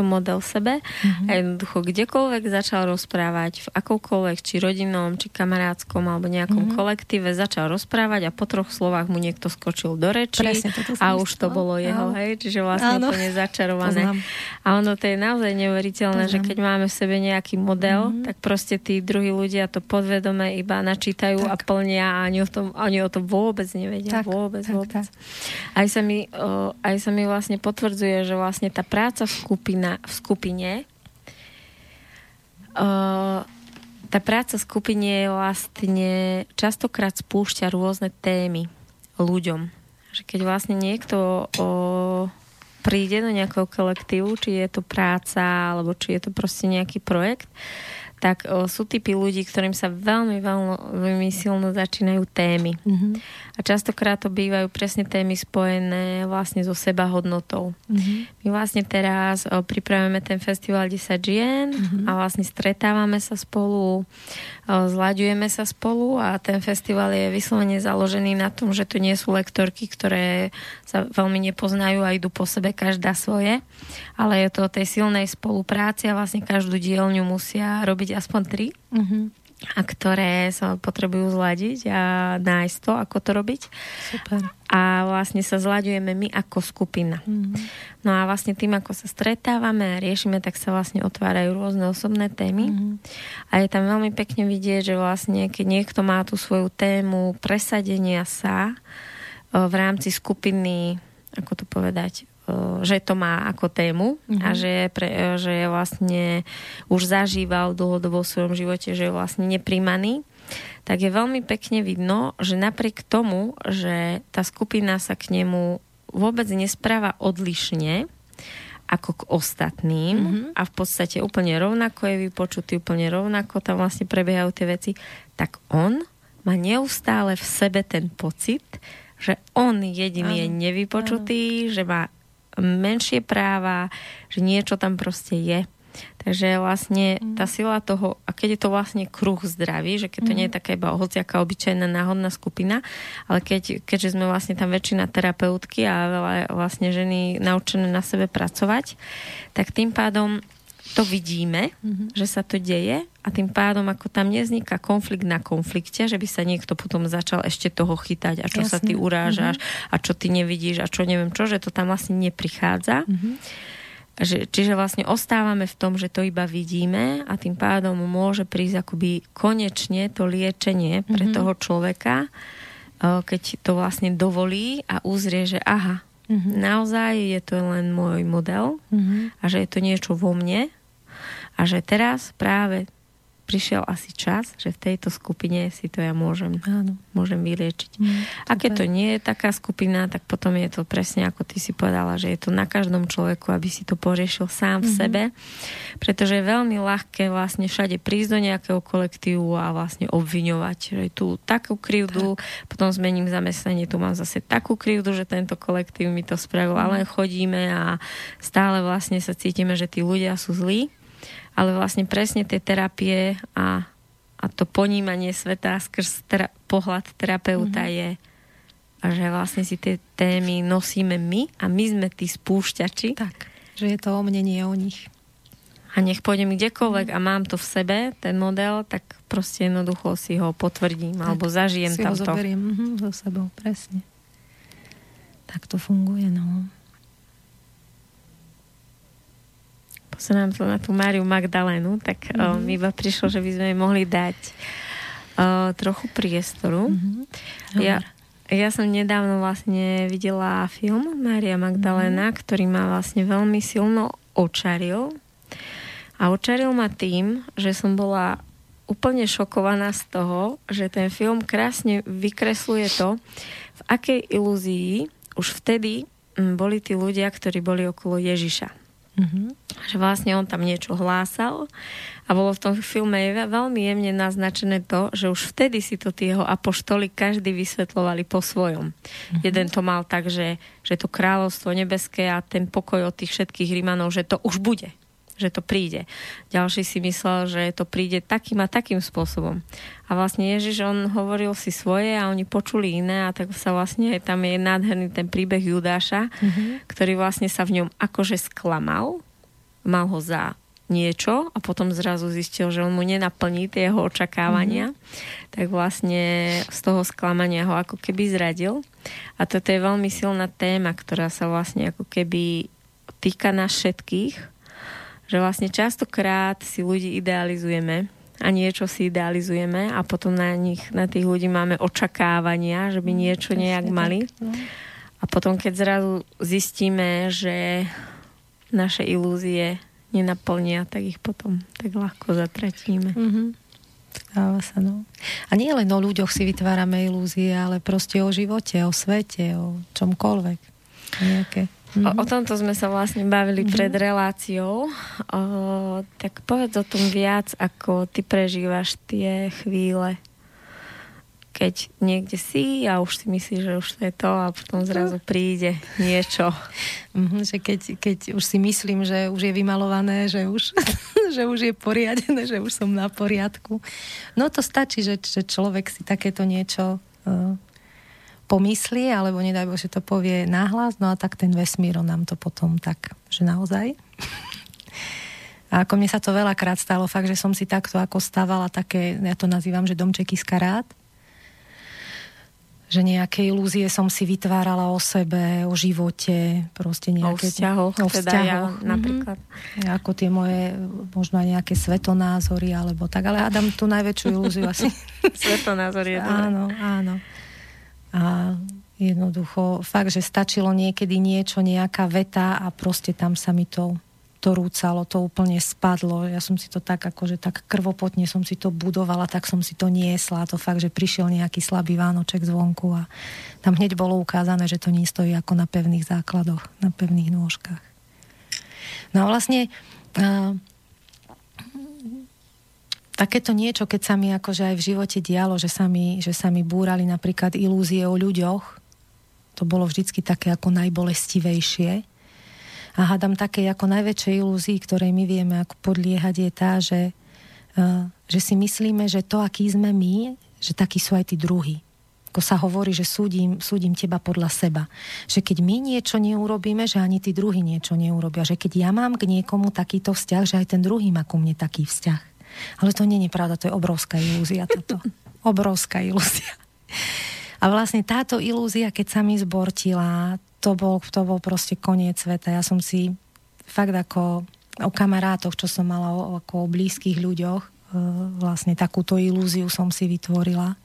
model sebe a jednoducho kdekoľvek začal rozprávať, v akokoľvek, či rodinom, či kamarátskom alebo nejakom kolektíve začal rozprávať a po troch slovách mu niekto skočil do reči a už to bolo jeho, hej, čiže vlastne úplne začarované. Poznám. A ono to je naozaj neuveriteľné, že keď máme v sebe nejaký model, tak proste tí druhí ľudia to podvedome iba načítajú tak a plnia a oni o tom vôbec nevedia. Tak, vôbec. Aj sa mi vlastne potvrdzuje, že vlastne tá práca v skupine tá práca v skupine vlastne častokrát spúšťa rôzne témy ľuďom. Že keď vlastne niekto príde do nejakého kolektívu, či je to práca, alebo či je to proste nejaký projekt, tak sú typy ľudí, ktorým sa veľmi silno začínajú témy. Mm-hmm. A častokrát to bývajú presne témy spojené vlastne so sebahodnotou. Mm-hmm. My vlastne teraz pripravujeme ten festival 10 žien a vlastne stretávame sa spolu, zlaďujeme sa spolu a ten festival je vyslovene založený na tom, že tu nie sú lektorky, ktoré sa veľmi nepoznajú a idú po sebe každá svoje, ale je to o tej silnej spolupráci a vlastne každú dielňu musia robiť aspoň 3, a ktoré sa potrebujú zladiť a nájsť to, ako to robiť. Super. A vlastne sa zlaďujeme my ako skupina. No a vlastne tým, ako sa stretávame a riešime, tak sa vlastne otvárajú rôzne osobné témy. A je tam veľmi pekne vidieť, že vlastne keď niekto má tú svoju tému presadenia sa v rámci skupiny, ako to povedať, že to má ako tému a že je vlastne už zažíval dlhodobo v svojom živote, že je vlastne nepríjmaný, tak je veľmi pekne vidno, že napriek tomu, že tá skupina sa k nemu vôbec nespráva odlišne ako k ostatným a v podstate úplne rovnako je vypočutý, úplne rovnako tam vlastne prebiehajú tie veci, tak on má neustále v sebe ten pocit, že on jediný je nevypočutý, že má menšie práva, že niečo tam proste je. Takže vlastne tá sila toho, a keď je to vlastne kruh zdravý, že keď to nie je taká iba hociaká obyčajná náhodná skupina, ale keďže sme vlastne tam väčšina terapeutky a veľa vlastne ženy naučené na sebe pracovať, tak tým pádom to vidíme, že sa to deje a tým pádom, ako tam nevzniká konflikt na konflikte, že by sa niekto potom začal ešte toho chytať a čo sa ty urážaš a čo ty nevidíš a čo neviem čo, že to tam vlastne neprichádza. Čiže vlastne ostávame v tom, že to iba vidíme a tým pádom môže prísť akoby konečne to liečenie pre toho človeka, keď to vlastne dovolí a uzrie, že aha, naozaj je to len môj model a že je to niečo vo mne a že teraz práve prišiel asi čas, že v tejto skupine si to ja môžem vyliečiť. A keď to nie je taká skupina, tak potom je to presne ako ty si povedala, že je to na každom človeku, aby si to poriešil sám v sebe, pretože je veľmi ľahké vlastne všade prísť do nejakého kolektívu a vlastne obviňovať, že tú takú krivdu, potom zmením zamestnanie, tu mám zase takú krivdu, že tento kolektív mi to spravil, ale chodíme a stále vlastne sa cítime, že tí ľudia sú zlí. Ale vlastne presne tie terapie a to ponímanie sveta skrz pohľad terapeuta je že vlastne si tie témy nosíme my a my sme tí spúšťači. Tak, že je to o mne, nie o nich. A nech pôjdem kdekoľvek a mám to v sebe, ten model, tak proste jednoducho si ho potvrdím, tak, alebo zažijem tamto. Si ho zoberiem so sebou, presne. Tak to funguje, no. Poznám to na tú Máriu Magdalénu, tak mi iba prišlo, že by sme jej mohli dať trochu priestoru. Ja som nedávno vlastne videla film Mária Magdaléna, ktorý ma vlastne veľmi silno očaril. A očaril ma tým, že som bola úplne šokovaná z toho, že ten film krásne vykresluje to, v akej ilúzii už vtedy boli tí ľudia, ktorí boli okolo Ježiša. Že vlastne on tam niečo hlásal a bolo v tom filme veľmi jemne naznačené to, že už vtedy si to tí jeho apoštoli každý vysvetľovali po svojom. Jeden to mal tak, že to kráľovstvo nebeské a ten pokoj od tých všetkých Rímanov, že to už bude, že to príde. Ďalší si myslel, že to príde takým a takým spôsobom. A vlastne Ježiš, on hovoril si svoje a oni počuli iné a tak sa vlastne, tam je nádherný ten príbeh Judáša, ktorý vlastne sa v ňom akože sklamal, mal ho za niečo a potom zrazu zistil, že on mu nenaplní tie jeho očakávania, tak vlastne z toho sklamania ho ako keby zradil. A toto je veľmi silná téma, ktorá sa vlastne ako keby týka nás všetkých, že vlastne častokrát si ľudí idealizujeme a niečo si idealizujeme a potom na nich, na tých ľudí máme očakávania, že by niečo nejak mali. A potom, keď zrazu zistíme, že naše ilúzie nenaplnia, tak ich potom tak ľahko zatratíme. Stáva sa, no. A nie len o ľuďoch si vytvárame ilúzie, ale proste o živote, o svete, o čomkoľvek. Nejaké. O tomto sme sa vlastne bavili pred reláciou. Tak povedz o tom viac, ako ty prežívaš tie chvíle, keď niekde si a už si myslíš, že už to je to a potom zrazu príde niečo. Že keď už si myslím, že už je vymalované, že už je poriadené, že už som na poriadku. No to stačí, že človek si takéto niečo pomyslí, alebo nedaj Bože, to povie nahlas, no a tak ten vesmír nám to potom tak, že naozaj. A ako mne sa to veľakrát stalo, fakt, že som si takto ako stavala také, ja to nazývam, že domčeky z karát, že nejaké ilúzie som si vytvárala o sebe, o živote, proste nejaké... O vzťahoch. Ja napríklad. Ako tie moje, možno aj nejaké svetonázory, alebo tak, ale Adam tú najväčšiu ilúziu asi... Svetonázory je to. Áno. A jednoducho, fakt, že stačilo niekedy niečo, nejaká veta a proste tam sa mi to rúcalo, to úplne spadlo. Ja som si to tak, akože tak krvopotne som si to budovala, tak som si to niesla. To fakt, že prišiel nejaký slabý vánoček zvonku a tam hneď bolo ukázané, že to nie stojí ako na pevných základoch, na pevných nôžkach. No a vlastne takéto niečo, keď sa mi akože aj v živote dialo, že sa mi búrali napríklad ilúzie o ľuďoch, to bolo vždycky také ako najbolestivejšie. A hádam také ako najväčšej ilúzii, ktorej my vieme ako podliehať, je tá, že si myslíme, že to, aký sme my, že takí sú aj tí druhí. Ako sa hovorí, že súdim teba podľa seba. Že keď my niečo neurobíme, že ani tí druhí niečo neurobia. Že keď ja mám k niekomu takýto vzťah, že aj ten druhý má ku mne taký vzťah. Ale to nie je pravda, to je obrovská ilúzia toto. Obrovská ilúzia. A vlastne táto ilúzia, keď sa mi zbortila, to bol proste koniec sveta. Ja som si fakt ako o kamarátoch, čo som mala, ako o blízkych ľuďoch, vlastne takúto ilúziu som si vytvorila.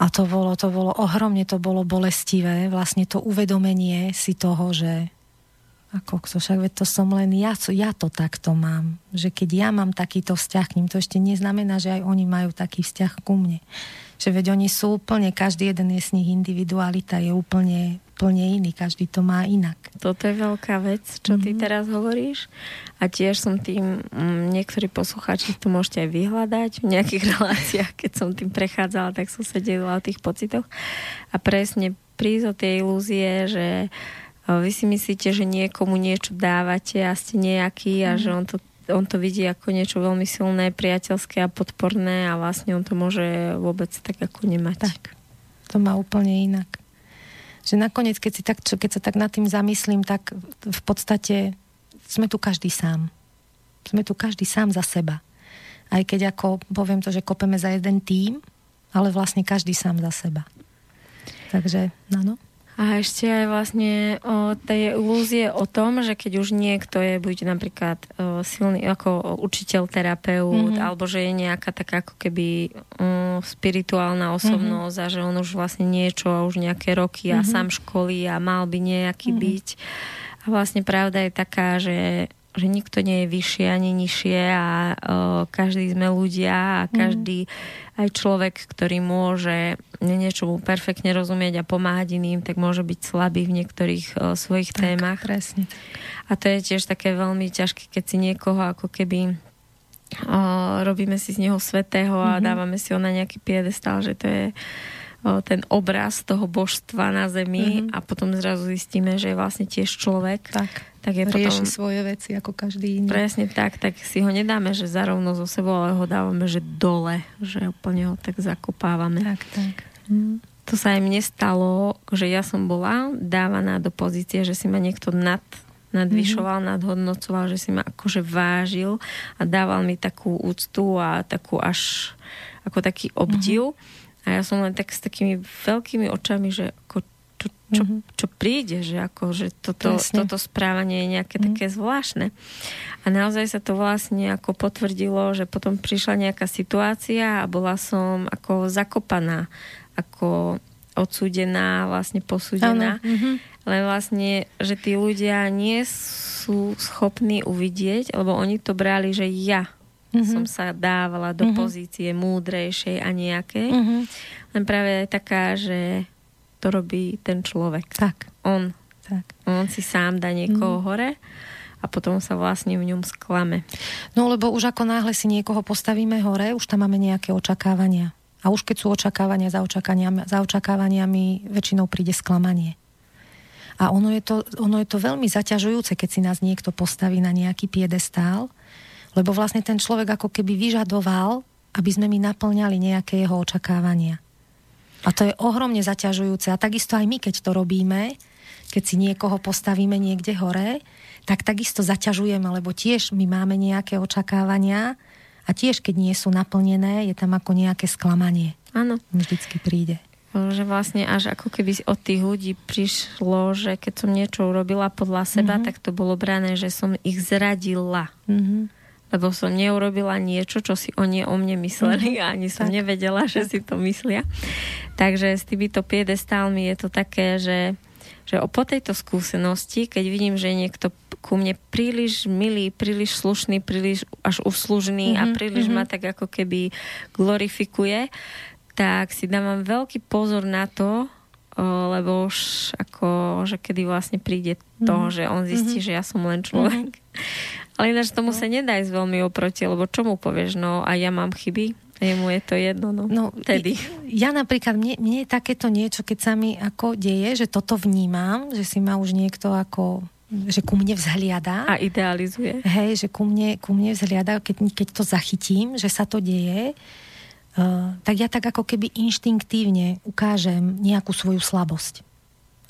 A to bolo ohromne, to bolo bolestivé, vlastne to uvedomenie si toho, že ako kto, však veď to som len ja to takto mám, že keď ja mám takýto vzťah k ním, to ešte neznamená, že aj oni majú taký vzťah ku mne, že veď oni sú úplne, každý jeden je z nich individualita, je úplne iný, každý to má inak. Toto je veľká vec, čo ty teraz hovoríš a tiež som tým, niektorí poslucháči to môžete aj vyhľadať v nejakých reláciách, keď som tým prechádzala, tak som sa delila o tých pocitoch a presne prísť o tie ilúzie, že vy si myslíte, že niekomu niečo dávate a ste nejaký a že on to vidí ako niečo veľmi silné, priateľské a podporné a vlastne on to môže vôbec tak ako nemať. Tak. to má úplne inak. Že nakoniec, keď sa tak nad tým zamyslím, tak v podstate sme tu každý sám. Sme tu každý sám za seba. Aj keď ako poviem to, že kopeme za jeden tím, ale vlastne každý sám za seba. Takže, áno. A ešte aj vlastne tej ilúzie o tom, že keď už niekto je, buď napríklad silný ako učiteľ, terapeut, alebo že je nejaká taká ako keby spirituálna osobnosť a že on už vlastne niečo, už nejaké roky a sám školí a mal by nejaký byť. A vlastne pravda je taká, že nikto nie je vyššie ani nižšie a každý sme ľudia a každý aj človek, ktorý môže niečomu perfektne rozumieť a pomáhať iným, tak môže byť slabý v niektorých svojich témach. Presne. A to je tiež také veľmi ťažké, keď si niekoho ako keby robíme si z neho svätého a dávame si ho na nejaký piedestál, že to je ten obraz toho božstva na zemi a potom zrazu zistíme, že je vlastne tiež človek. Tak je rieši potom svoje veci ako každý iný. Presne tak si ho nedáme, že zarovno zo sebou, ale ho dávame, že dole, že úplne ho tak zakopávame. Tak. To sa aj mne stalo, že ja som bola dávaná do pozície, že si ma niekto nadvyšoval, nadhodnocoval, že si ma akože vážil a dával mi takú úctu a takú až ako taký obdiv. A ja som len tak s takými veľkými očami, že ako čo príde, že akože toto správanie je nejaké také zvláštne. A naozaj sa to vlastne ako potvrdilo, že potom prišla nejaká situácia a bola som ako zakopaná, ako odsúdená, vlastne posúdená. Len vlastne, že tí ľudia nie sú schopní uvidieť, lebo oni to brali, že ja som sa dávala do pozície múdrejšej a nejakej. Len práve taká, že to robí ten človek. Tak. On si sám dá niekoho hore a potom sa vlastne v ňom sklame. No lebo už ako náhle si niekoho postavíme hore, už tam máme nejaké očakávania. A už keď sú očakávania za očakávaniami, väčšinou príde sklamanie. A ono je to veľmi zaťažujúce, keď si nás niekto postaví na nejaký piedestál, lebo vlastne ten človek ako keby vyžadoval, aby sme my naplňali nejaké jeho očakávania. A to je ohromne zaťažujúce. A takisto aj my, keď to robíme, keď si niekoho postavíme niekde hore, tak takisto zaťažujeme, lebo tiež my máme nejaké očakávania a tiež, keď nie sú naplnené, je tam ako nejaké sklamanie. Áno. Vždycky príde. Že vlastne až ako keby od tých ľudí prišlo, že keď som niečo urobila podľa seba, tak to bolo brané, že som ich zradila. Lebo som neurobila niečo, čo si oni o mne mysleli a ani som nevedela, že si to myslia. Takže s týmito piedestálmi je to také, že po tejto skúsenosti, keď vidím, že niekto ku mne príliš milý, príliš slušný, príliš až uslužný a príliš ma tak ako keby glorifikuje, tak si dávam veľký pozor na to, lebo už ako, že kedy vlastne príde to, že on zistí, že ja som len človek. Ale ináč tomu sa nedá ísť veľmi oproti, lebo čo mu povieš? No a ja mám chyby, jemu je to jedno. No tedy. Ja napríklad, mne je takéto niečo, keď sa mi ako deje, že toto vnímam, že si ma už niekto ako, že ku mne vzhliada. A idealizuje. Hej, že ku mne vzhliada, keď to zachytím, že sa to deje, tak ja tak ako keby inštinktívne ukážem nejakú svoju slabosť.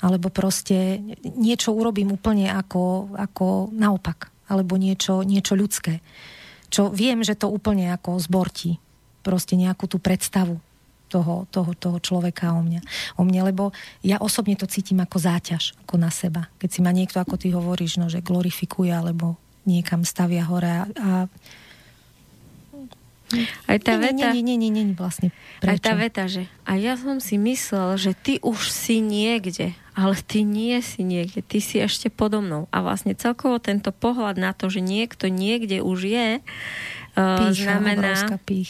Alebo proste niečo urobím úplne ako naopak. Alebo niečo ľudské. Čo viem, že to úplne ako zbortí. Proste nejakú tú predstavu toho človeka o mne. Lebo ja osobne to cítim ako záťaž, ako na seba. Keď si ma niekto, ako ty hovoríš, že glorifikuje, alebo niekam stavia hore a aj tá veta, vlastne. Prečo? Aj tá veta, že a ja som si myslel, že ty už si niekde, ale ty nie si niekde, ty si ešte podo mnou. A vlastne celkovo tento pohľad na to, že niekto niekde už je, pícha,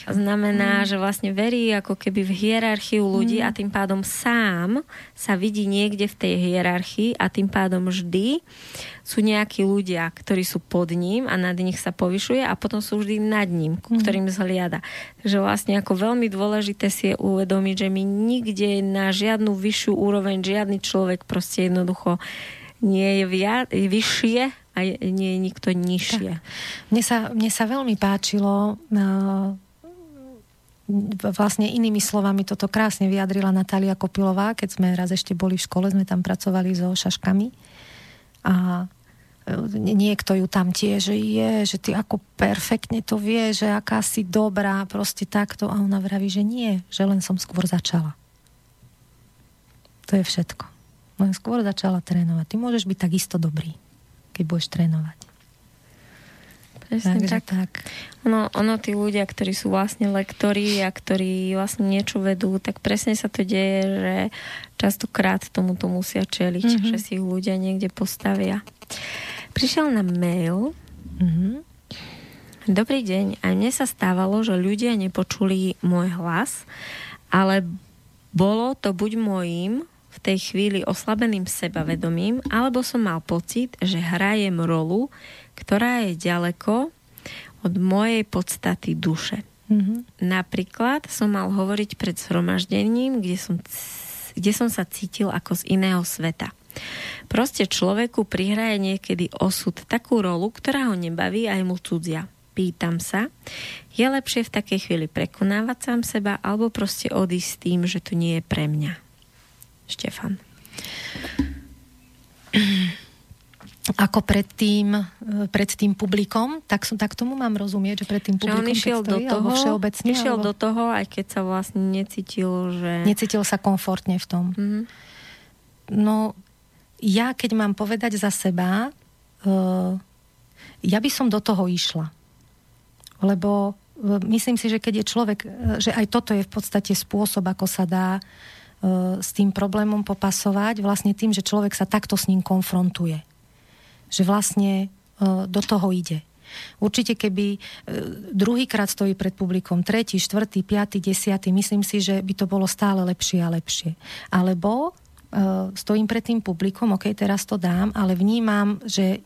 znamená, že vlastne verí ako keby v hierarchiu ľudí a tým pádom sám sa vidí niekde v tej hierarchii a tým pádom vždy sú nejakí ľudia, ktorí sú pod ním a nad nich sa povyšuje a potom sú vždy nad ním, ktorým zhliada. Takže vlastne ako veľmi dôležité si je uvedomiť, že my nikde na žiadnu vyššiu úroveň, žiadny človek proste jednoducho nie je vyššie a nie je nikto nižšie. Mne sa veľmi páčilo Vlastne inými slovami toto krásne vyjadrila Natália Kopilová, keď sme raz ešte boli v škole, sme tam pracovali so šaškami a niekto ju tam tiež, že ty ako perfektne to vieš, že aká si dobrá, proste takto, a ona vraví, že nie, že len som skôr začala. To je všetko. Len skôr začala trénovať. Ty môžeš byť takisto dobrý, keď budeš trénovať. Presne tak. Ono tí ľudia, ktorí sú vlastne lektori a ktorí vlastne niečo vedú, tak presne sa to deje, že častokrát tomuto musia čeliť, že si ich ľudia niekde postavia. Prišiel nám mail. Dobrý deň. Aj mne sa stávalo, že ľudia nepočuli môj hlas, ale bolo to buď mojím v tej chvíli oslabeným sebavedomím, alebo som mal pocit, že hrajem rolu, ktorá je ďaleko od mojej podstaty duše. Napríklad som mal hovoriť pred zhromaždením, kde som sa cítil ako z iného sveta. Proste človeku prihraje niekedy osud takú rolu, ktorá ho nebaví a je mu cudzia. Pýtam sa, je lepšie v takej chvíli prekonávať sám seba, alebo proste odísť s tým, že to nie je pre mňa? Štefan. Ako pred tým publikom, tak tomu mám rozumieť, že pred tým publikom, že on išiel do toho, aj keď sa vlastne necítil sa komfortne v tom. No, ja keď mám povedať za seba, ja by som do toho išla. Lebo myslím si, že keď je človek, že aj toto je v podstate spôsob, ako sa dá s tým problémom popasovať, vlastne tým, že človek sa takto s ním konfrontuje. Že vlastne do toho ide. Určite keby druhýkrát stojí pred publikom, tretí, štvrtý, piaty, desiaty, myslím si, že by to bolo stále lepšie a lepšie. Alebo stojím pred tým publikom, okej, teraz to dám, ale vnímam, že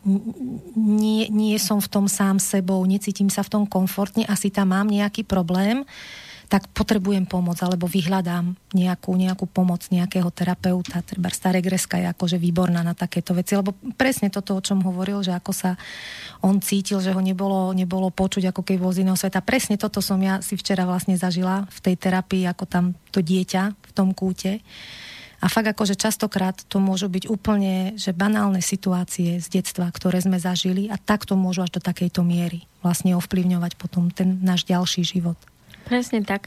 nie som v tom sám sebou, necítim sa v tom komfortne, asi tam mám nejaký problém, tak potrebujem pomoc, alebo vyhľadám nejakú pomoc nejakého terapeuta. Treba stará Greska je akože výborná na takéto veci, lebo presne toto, o čom hovoril, že ako sa on cítil, že ho nebolo počuť, ako keď bol z iného sveta. Presne toto som ja si včera vlastne zažila v tej terapii, ako tam to dieťa v tom kúte. A fakt akože častokrát to môžu byť úplne že banálne situácie z detstva, ktoré sme zažili, a tak to môžu až do takejto miery vlastne ovplyvňovať potom ten náš ďalší život. Presne tak.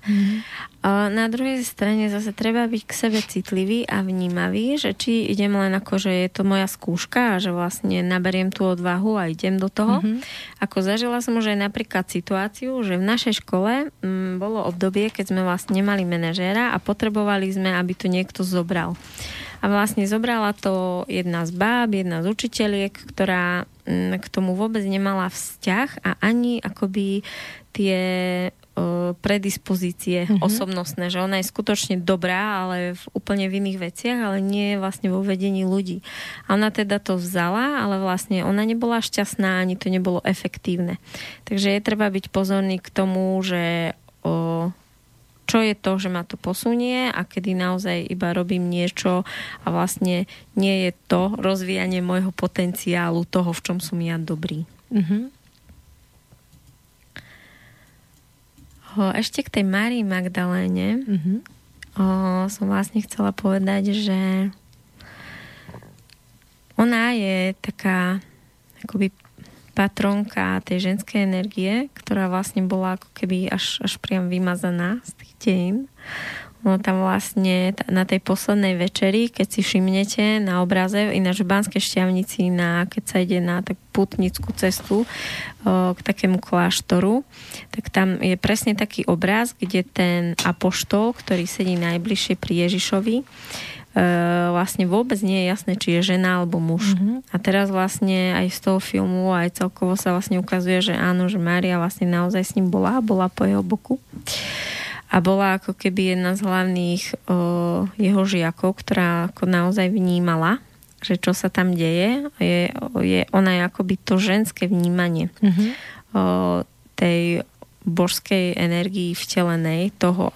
Na druhej strane zase treba byť k sebe citlivý a vnímavý, že či idem len ako, že je to moja skúška a že vlastne naberiem tú odvahu a idem do toho. Ako zažila som už aj napríklad situáciu, že v našej škole bolo obdobie, keď sme vlastne nemali manažéra a potrebovali sme, aby to niekto zobral. A vlastne zobrala to jedna z báb, jedna z učiteľiek, ktorá k tomu vôbec nemala vzťah a ani akoby tie predispozície osobnostné, že ona je skutočne dobrá, ale v úplne v iných veciach, ale nie vlastne vo vedení ľudí. A ona teda to vzala, ale vlastne ona nebola šťastná, ani to nebolo efektívne. Takže je treba byť pozorný k tomu, že čo je to, že ma to posunie a kedy naozaj iba robím niečo a vlastne nie je to rozvíjanie môjho potenciálu, toho, v čom som ja dobrý. Ešte k tej Marii Magdaléne som vlastne chcela povedať, že ona je taká akoby patronka tej ženskej energie, ktorá vlastne bola ako keby až priam vymazaná z tých dejín. Ono tam vlastne na tej poslednej večeri, keď si všimnete na obraze, ináč v Banskej Štiavnici, keď sa ide na tak pútnickú cestu k takému kláštoru, tak tam je presne taký obraz, kde ten apoštol, ktorý sedí najbližšie pri Ježišovi, vlastne vôbec nie je jasné, či je žena alebo muž. A teraz vlastne aj z toho filmu, aj celkovo sa vlastne ukazuje, že áno, že Mária vlastne naozaj s ním bola po jeho boku. A bola ako keby jedna z hlavných jeho žiakov, ktorá ako naozaj vnímala, že čo sa tam deje. Ona je akoby to ženské vnímanie tej božskej energii vtelenej, toho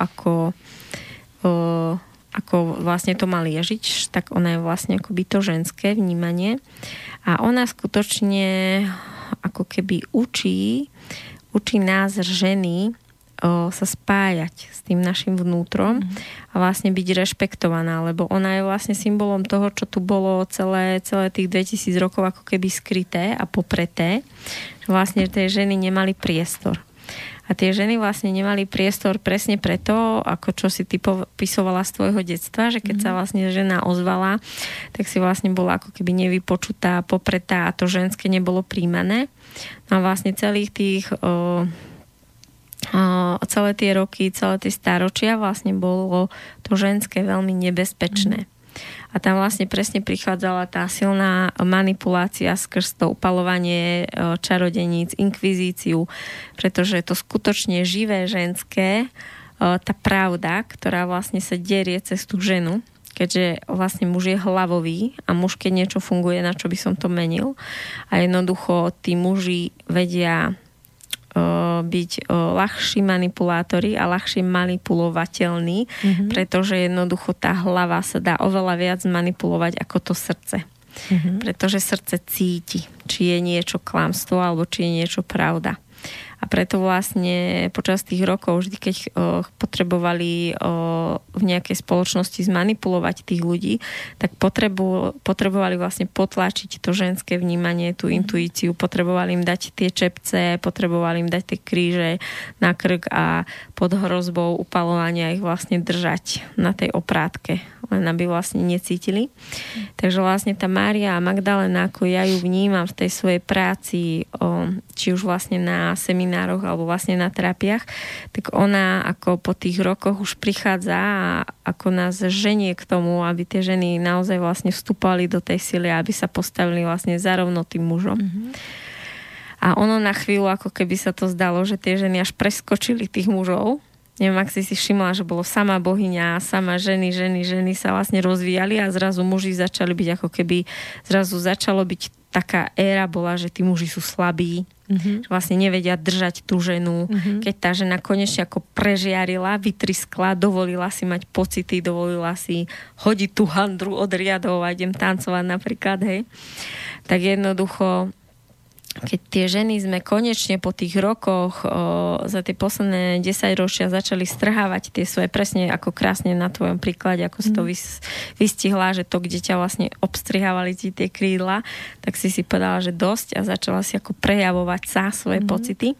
ako vlastne to mal Ježiš, tak ona je vlastne akoby to ženské vnímanie. A ona skutočne ako keby učí nás ženy sa spájať s tým našim vnútrom a vlastne byť rešpektovaná, lebo ona je vlastne symbolom toho, čo tu bolo celé tých 2000 rokov ako keby skryté a popreté, že vlastne tie ženy nemali priestor. A tie ženy vlastne nemali priestor presne preto, ako čo si ty popisovala z tvojho detstva, že keď sa vlastne žena ozvala, tak si vlastne bola ako keby nevypočutá, popretá a to ženské nebolo príjmané. No a vlastne celých tých celé tie roky, celé tie staročia vlastne bolo to ženské veľmi nebezpečné. A tam vlastne presne prichádzala tá silná manipulácia skrz to upaľovanie čarodeníc, inkvizíciu, pretože to skutočne živé ženské, tá pravda, ktorá vlastne sa derie cez tú ženu, keďže vlastne muž je hlavový a muž, keď niečo funguje, na čo by som to menil. A jednoducho tí muži vedia byť ľahší manipulátori a ľahšie manipulovateľní, pretože jednoducho tá hlava sa dá oveľa viac manipulovať ako to srdce. Pretože srdce cíti, či je niečo klamstvo alebo či je niečo pravda. A preto vlastne počas tých rokov vždy, keď potrebovali v nejakej spoločnosti zmanipulovať tých ľudí, tak potrebovali vlastne potlačiť to ženské vnímanie, tú intuíciu, potrebovali im dať tie čepce, potrebovali im dať tie kríže na krk a pod hrozbou upaľovania ich vlastne držať na tej oprátke, len aby vlastne necítili. Takže vlastne tá Mária Magdaléna, ako ja ju vnímam v tej svojej práci, či už vlastne na seminároch alebo vlastne na terapiách, tak ona ako po tých rokoch už prichádza a ako nás ženie k tomu, aby tie ženy naozaj vlastne vstúpali do tej sily, aby sa postavili vlastne zarovno tým mužom. A ono na chvíľu, ako keby sa to zdalo, že tie ženy až preskočili tých mužov. Neviem, ak si všimla, že bolo sama bohyňa, sama ženy sa vlastne rozvíjali a zrazu muži začali byť ako keby, zrazu začalo byť taká éra bola, že tí muži sú slabí, že vlastne nevedia držať tú ženu. Keď tá žena konečne ako prežiarila, vytriskla, dovolila si mať pocity, dovolila si hodiť tú handru od riadov a idem tancovať napríklad, hej. Tak jednoducho, keď tie ženy sme konečne po tých rokoch za tie posledné 10 ročia začali strhávať tie svoje, presne ako krásne na tvojom príklade, ako si to vystihla, že to, kde ťa vlastne obstrihávali ti tie krídla, tak si povedala, že dosť a začala si ako prejavovať sa svoje pocity.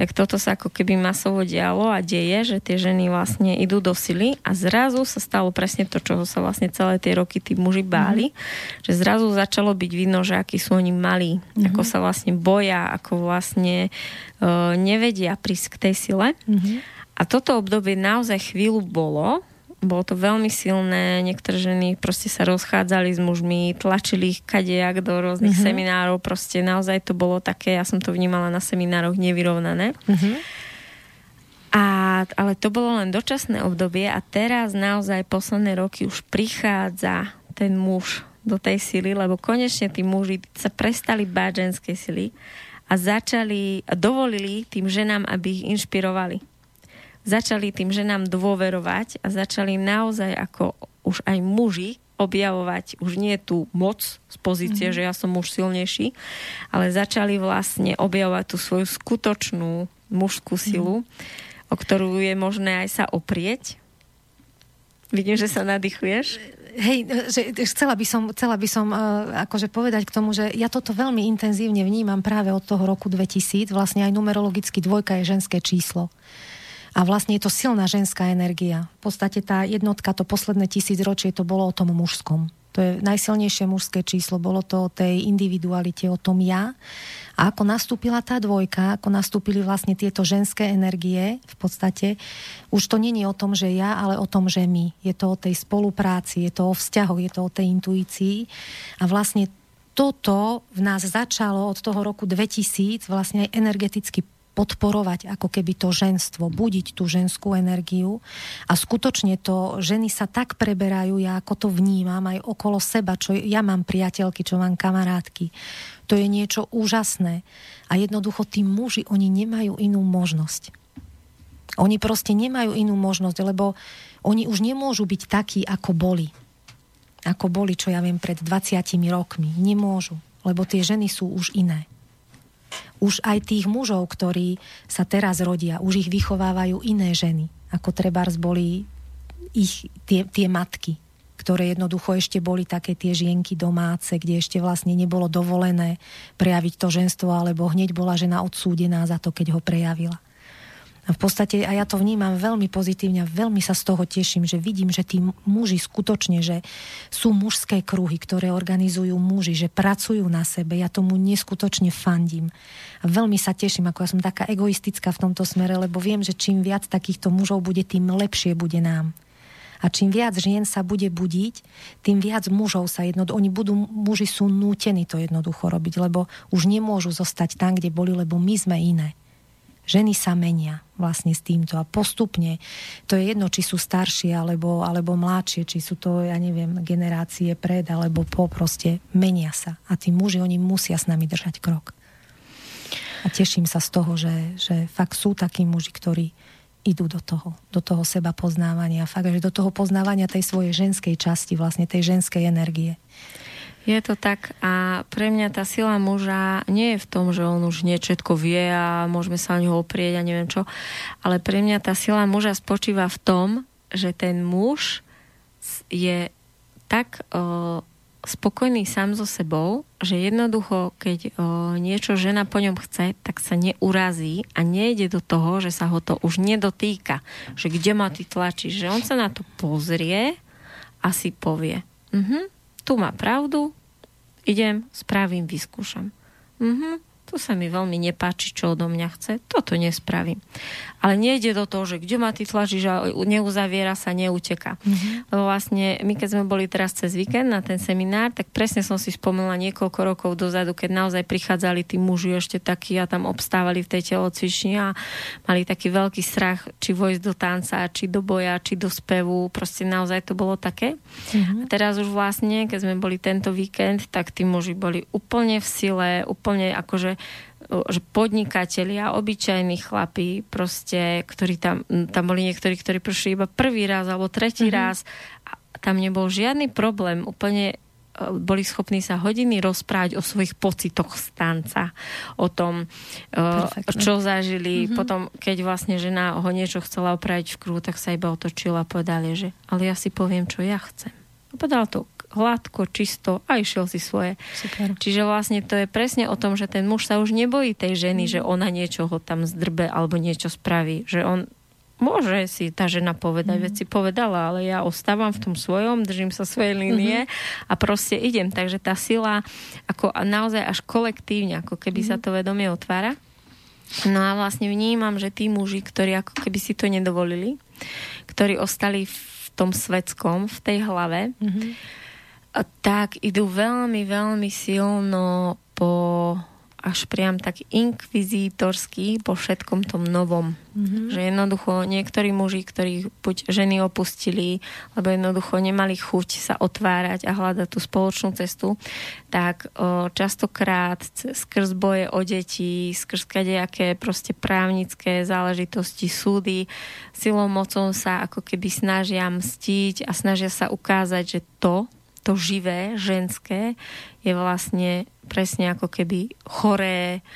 Tak toto sa ako keby masovo dialo a deje, že tie ženy vlastne idú do sily a zrazu sa stalo presne to, čoho sa vlastne celé tie roky tí muži báli, že zrazu začalo byť vidno, že akí sú oni malí, ako sa vlastne boja, ako vlastne nevedia prísť k tej sile. A toto obdobie naozaj chvíľu bolo to veľmi silné, niektoré ženy proste sa rozchádzali s mužmi, tlačili ich kadejak do rôznych seminárov, proste naozaj to bolo také, ja som to vnímala na seminároch, nevyrovnané. Ale to bolo len dočasné obdobie a teraz naozaj posledné roky už prichádza ten muž do tej sily, lebo konečne tí muži sa prestali báť ženskej sily a dovolili tým ženám, aby ich inšpirovali. Začali tým ženám dôverovať a začali naozaj ako už aj muži objavovať už nie tú moc z pozície, že ja som muž silnejší, ale začali vlastne objavovať tú svoju skutočnú mužskú silu, o ktorú je možné aj sa oprieť. Vidím, že sa nadýchuješ. Hej, že chcela by som akože povedať k tomu, že ja toto veľmi intenzívne vnímam práve od toho roku 2000, vlastne aj numerologicky 2 je ženské číslo. A vlastne je to silná ženská energia. V podstate tá jednotka, to posledné 1000 ročie, to bolo o tom mužskom. To je najsilnejšie mužské číslo, bolo to o tej individualite, o tom ja. A ako nastúpila tá 2, ako nastúpili vlastne tieto ženské energie, v podstate, už to nie je o tom, že ja, ale o tom, že my. Je to o tej spolupráci, je to o vzťahoch, je to o tej intuícii. A vlastne toto v nás začalo od toho roku 2000 vlastne aj energeticky podporovať ako keby to ženstvo, budiť tú ženskú energiu a skutočne to ženy sa tak preberajú, ja ako to vnímam aj okolo seba, čo ja mám priateľky, čo mám kamarátky. To je niečo úžasné a jednoducho tí muži, oni nemajú inú možnosť. Oni proste nemajú inú možnosť, lebo oni už nemôžu byť takí, ako boli, čo ja viem, pred 20 rokmi. Nemôžu, lebo tie ženy sú už iné. Už aj tých mužov, ktorí sa teraz rodia, už ich vychovávajú iné ženy, ako trebárs boli ich tie matky, ktoré jednoducho ešte boli také tie žienky domáce, kde ešte vlastne nebolo dovolené prejaviť to ženstvo, alebo hneď bola žena odsúdená za to, keď ho prejavila. A v podstate, a ja to vnímam veľmi pozitívne, veľmi sa z toho teším, že vidím, že tí muži skutočne, že sú mužské kruhy, ktoré organizujú muži, že pracujú na sebe, ja tomu neskutočne fandím. A veľmi sa teším, ako ja som taká egoistická v tomto smere, lebo viem, že čím viac takýchto mužov bude, tým lepšie bude nám. A čím viac žien sa bude budiť, tým viac mužov sa muži sú nútení to jednoducho robiť, lebo už nemôžu zostať tam, kde boli, lebo my sme iné. Ženy sa menia vlastne s týmto a postupne, to je jedno, či sú staršie alebo mladšie, či sú to, ja neviem, generácie pred alebo po, proste menia sa. A tí muži, oni musia s nami držať krok. A teším sa z toho, že fakt sú takí muži, ktorí idú do toho seba poznávania. Fakt, že do toho poznávania tej svojej ženskej časti, vlastne tej ženskej energie. Je to tak a pre mňa tá sila muža nie je v tom, že on už niečo vie a môžeme sa o ňoho oprieť a neviem čo, ale pre mňa tá sila muža spočíva v tom, že ten muž je tak spokojný sám so sebou, že jednoducho, keď niečo žena po ňom chce, tak sa neurazí a nejde do toho, že sa ho to už nedotýka, že kde ma ty tlačíš, že on sa na to pozrie a si povie tu má pravdu, idem, spravím, vyskúšam. To sa mi veľmi nepáči, čo odo mňa chce, toto nespravím. Ale nejde do toho, že kde ma ty tlačíš a neuzaviera sa, neuteká. Lebo vlastne my, keď sme boli teraz cez víkend na ten seminár, tak presne som si spomenula niekoľko rokov dozadu, keď naozaj prichádzali tí muži ešte takí a tam obstávali v tej telocvični a mali taký veľký strach, či vojsť do tanca, či do boja, či do spevu. Proste naozaj to bolo také. A teraz už vlastne, keď sme boli tento víkend, tak tí muži boli úplne v sile, úplne akože podnikatelia, obyčajní chlapi proste, ktorí tam boli niektorí, ktorí prišli iba prvý raz alebo tretí raz a tam nebol žiadny problém, úplne boli schopní sa hodiny rozprávať o svojich pocitoch z tanca, o tom, čo zažili. Potom, keď vlastne žena ho niečo chcela opraviť v kruhu, tak sa iba otočila a povedali, že ale ja si poviem, čo ja chcem. A povedal to hladko, čisto a išiel si svoje. Super. Čiže vlastne to je presne o tom, že ten muž sa už nebojí tej ženy, že ona niečo ho tam zdrbe alebo niečo spraví. Že on môže si tá žena povedať, veď si povedala, ale ja ostávam v tom svojom, držím sa svojej línie a proste idem. Takže tá sila ako naozaj až kolektívne, ako keby sa to vedomie otvára. No a vlastne vnímam, že tí muži, ktorí ako keby si to nedovolili, ktorí ostali v tom svetskom, v tej hlave, tak idú veľmi, veľmi silno až priam tak inkvizítorsky po všetkom tom novom. Že jednoducho niektorí muži, ktorých buď ženy opustili, lebo jednoducho nemali chuť sa otvárať a hľadať tú spoločnú cestu, tak častokrát skrz boje o deti, skrz kadejaké proste právnické záležitosti, súdy, silou mocou sa ako keby snažia mstiť a snažia sa ukázať, že to živé, ženské je vlastne presne ako keby choré.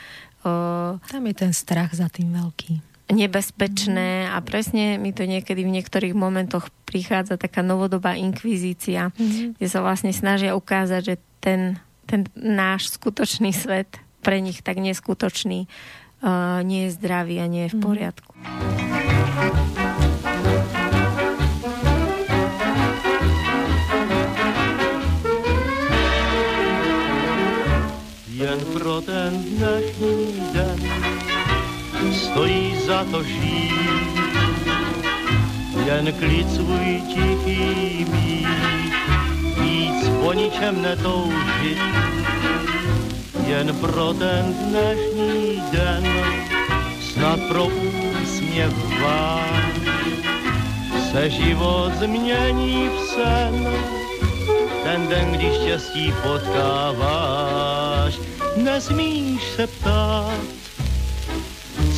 Tam je ten strach za tým veľký. Nebezpečné a presne mi to niekedy v niektorých momentoch prichádza taká novodobá inkvizícia, kde sa vlastne snažia ukázať, že ten náš skutočný svet pre nich tak neskutočný nie je zdravý a nie je v poriadku. Jen pro ten dnešní den stojí za to žít, jen klid svůj tichý mít, víc po ničem netoužit. Jen pro ten dnešní den snad pro úsměv vám se život změní v sen, ten den, když štěstí potkáváš. Nesmíš se ptát,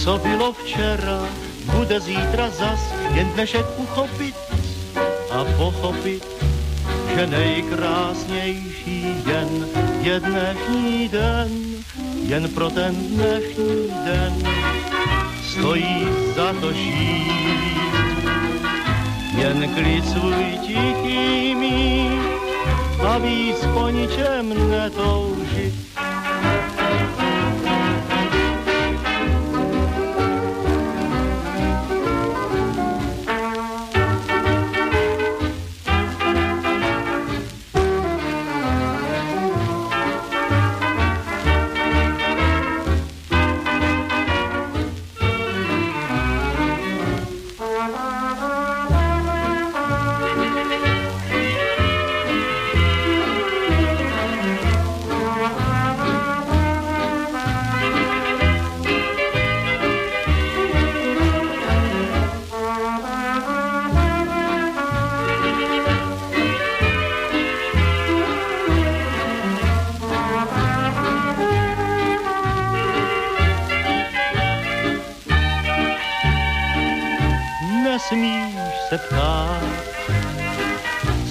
co bylo včera, bude zítra zas, jen dnešek uchopit a pochopit, že nejkrásnější den je dnešní den, jen pro ten dnešní den stojí za to žít. Jen klid svůj tichý mít a víc po ničem netoužit.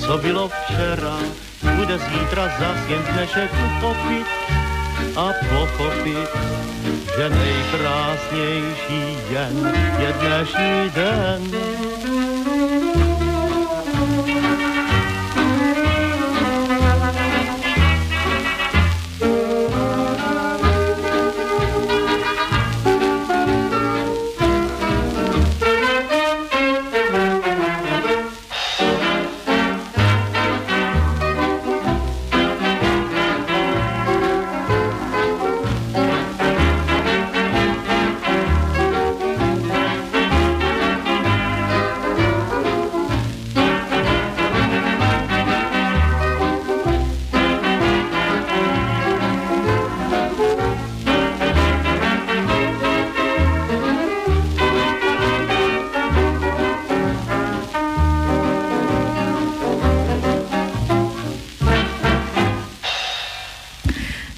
Co bylo včera, bude zítra zas jen dnešek uchopit a pochopit, že nejkrásnější jen je dnešní den.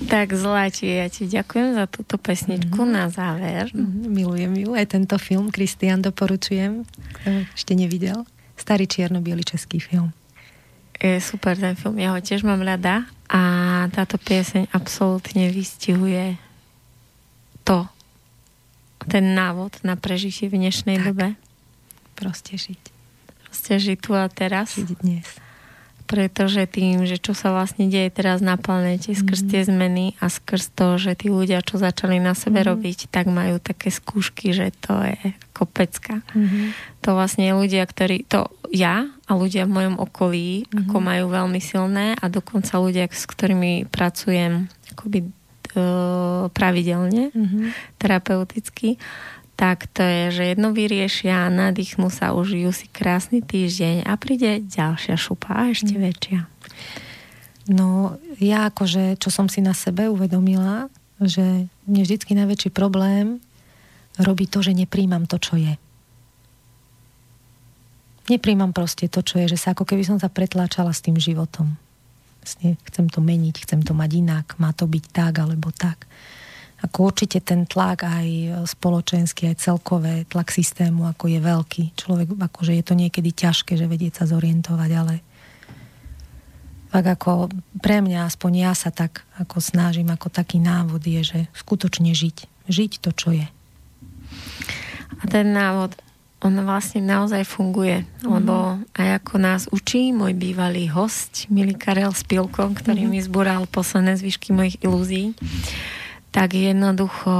Tak Zlati, ja ti ďakujem za túto pesničku na záver. Milujem ju. Aj tento film, Kristián, doporučujem. Ešte nevidel. Starý čierno-bielý český film. Je super ten film. Ja ho tiež mám rada. A táto pieseň absolútne vystihuje to. Ten návod na prežitie v dnešnej dobe. Proste žiť. Proste žiť tu a teraz. Žiť dnes. Pretože tým, že čo sa vlastne deje teraz na planéte, skrz tie zmeny a skrz to, že tí ľudia, čo začali na sebe robiť, tak majú také skúšky, že to je kopecka. To vlastne ľudia, ktorí, to ja a ľudia v mojom okolí, ako majú veľmi silné a dokonca ľudia, s ktorými pracujem akoby pravidelne, terapeuticky, tak to je, že jedno vyriešia, nadýchnú sa, užijú si krásny týždeň a príde ďalšia šupa a ešte väčšia. No, ja akože, čo som si na sebe uvedomila, že mne vždycky najväčší problém robí to, že nepríjmam to, čo je. Nepríjmam proste to, čo je, že sa ako keby som sa pretláčala s tým životom. Vlastne chcem to meniť, chcem to mať inak, má to byť tak alebo tak. Ako určite ten tlak aj spoločenský, aj celkové tlak systému, ako je veľký. Človek, akože je to niekedy ťažké, že vedieť sa zorientovať, ale tak ako pre mňa, aspoň ja sa tak ako snažím, ako taký návod je, že skutočne žiť. Žiť to, čo je. A ten návod, on vlastne naozaj funguje, lebo aj ako nás učí môj bývalý host, milý Karel Pilk, ktorý mi zbúral posledné zvyšky mojich ilúzií, tak jednoducho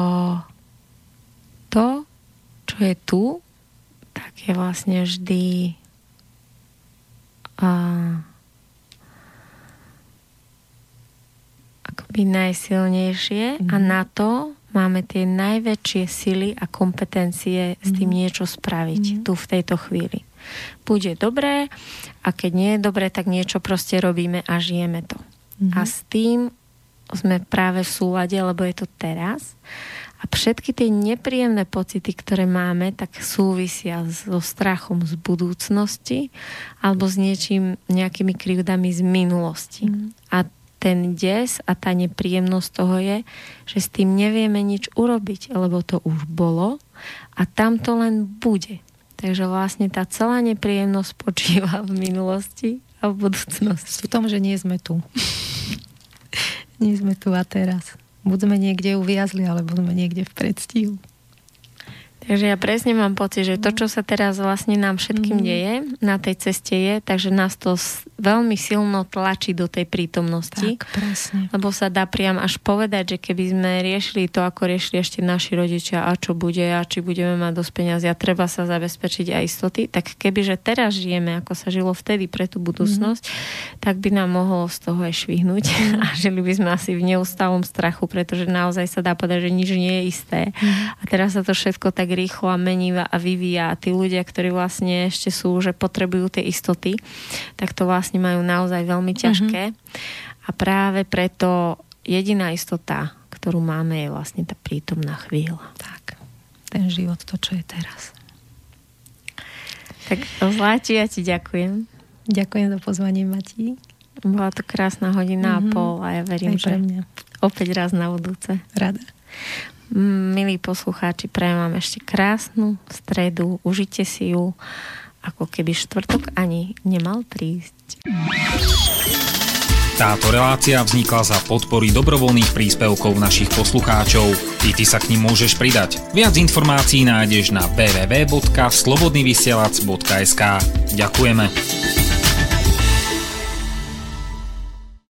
to, čo je tu, tak je vlastne vždy akoby najsilnejšie a na to máme tie najväčšie sily a kompetencie s tým niečo spraviť tu v tejto chvíli. Bude dobré a keď nie je dobré, tak niečo proste robíme a žijeme to. A s tým sme práve v súlade, lebo je to teraz. A všetky tie nepríjemné pocity, ktoré máme, tak súvisia so strachom z budúcnosti alebo s niečím, nejakými krivdami z minulosti. A ten des a tá nepríjemnosť toho je, že s tým nevieme nič urobiť, lebo to už bolo a tam to len bude. Takže vlastne tá celá nepríjemnosť spočíva v minulosti a v budúcnosti. V tom, že nie sme tu. Nie sme tu a teraz. Buď sme niekde uviazli, alebo sme niekde v predstihu. Takže ja presne mám pocit, že to, čo sa teraz vlastne nám všetkým deje, na tej ceste je, takže nás to veľmi silno tlačí do tej prítomnosti. Tak, presne. Lebo sa dá priam až povedať, že keby sme riešili to, ako riešili ešte naši rodičia, a čo bude, a či budeme mať dosť peniazy, a treba sa zabezpečiť aj istoty, tak kebyže teraz žijeme, ako sa žilo vtedy pre tú budúcnosť, tak by nám mohlo z toho aj švihnúť. A žili by sme asi v neustálom strachu, pretože naozaj sa dá povedať, že nič nie je isté. A teraz sa to všetko tak rýchlo a meniva a vyvíja a tí ľudia, ktorí vlastne ešte sú, že potrebujú tie istoty, tak to vlastne majú naozaj veľmi ťažké. A práve preto jediná istota, ktorú máme, je vlastne tá prítomná chvíľa. Tak. Ten život, to, čo je teraz. Tak Zlati, ja ti ďakujem. Ďakujem za pozvanie, Mati. Bola to krásna hodina a pol a ja verím, že opäť raz na budúce. Rada. Milí poslucháči, prajem vám ešte krásnu stredu. Užite si ju, ako keby štvrtok ani nemal prísť. Táto relácia vznikla za podpory dobrovoľných príspevkov našich poslucháčov. I ty sa k nim môžeš pridať. Viac informácií nájdeš na www.slobodnyvysielac.sk. Ďakujeme.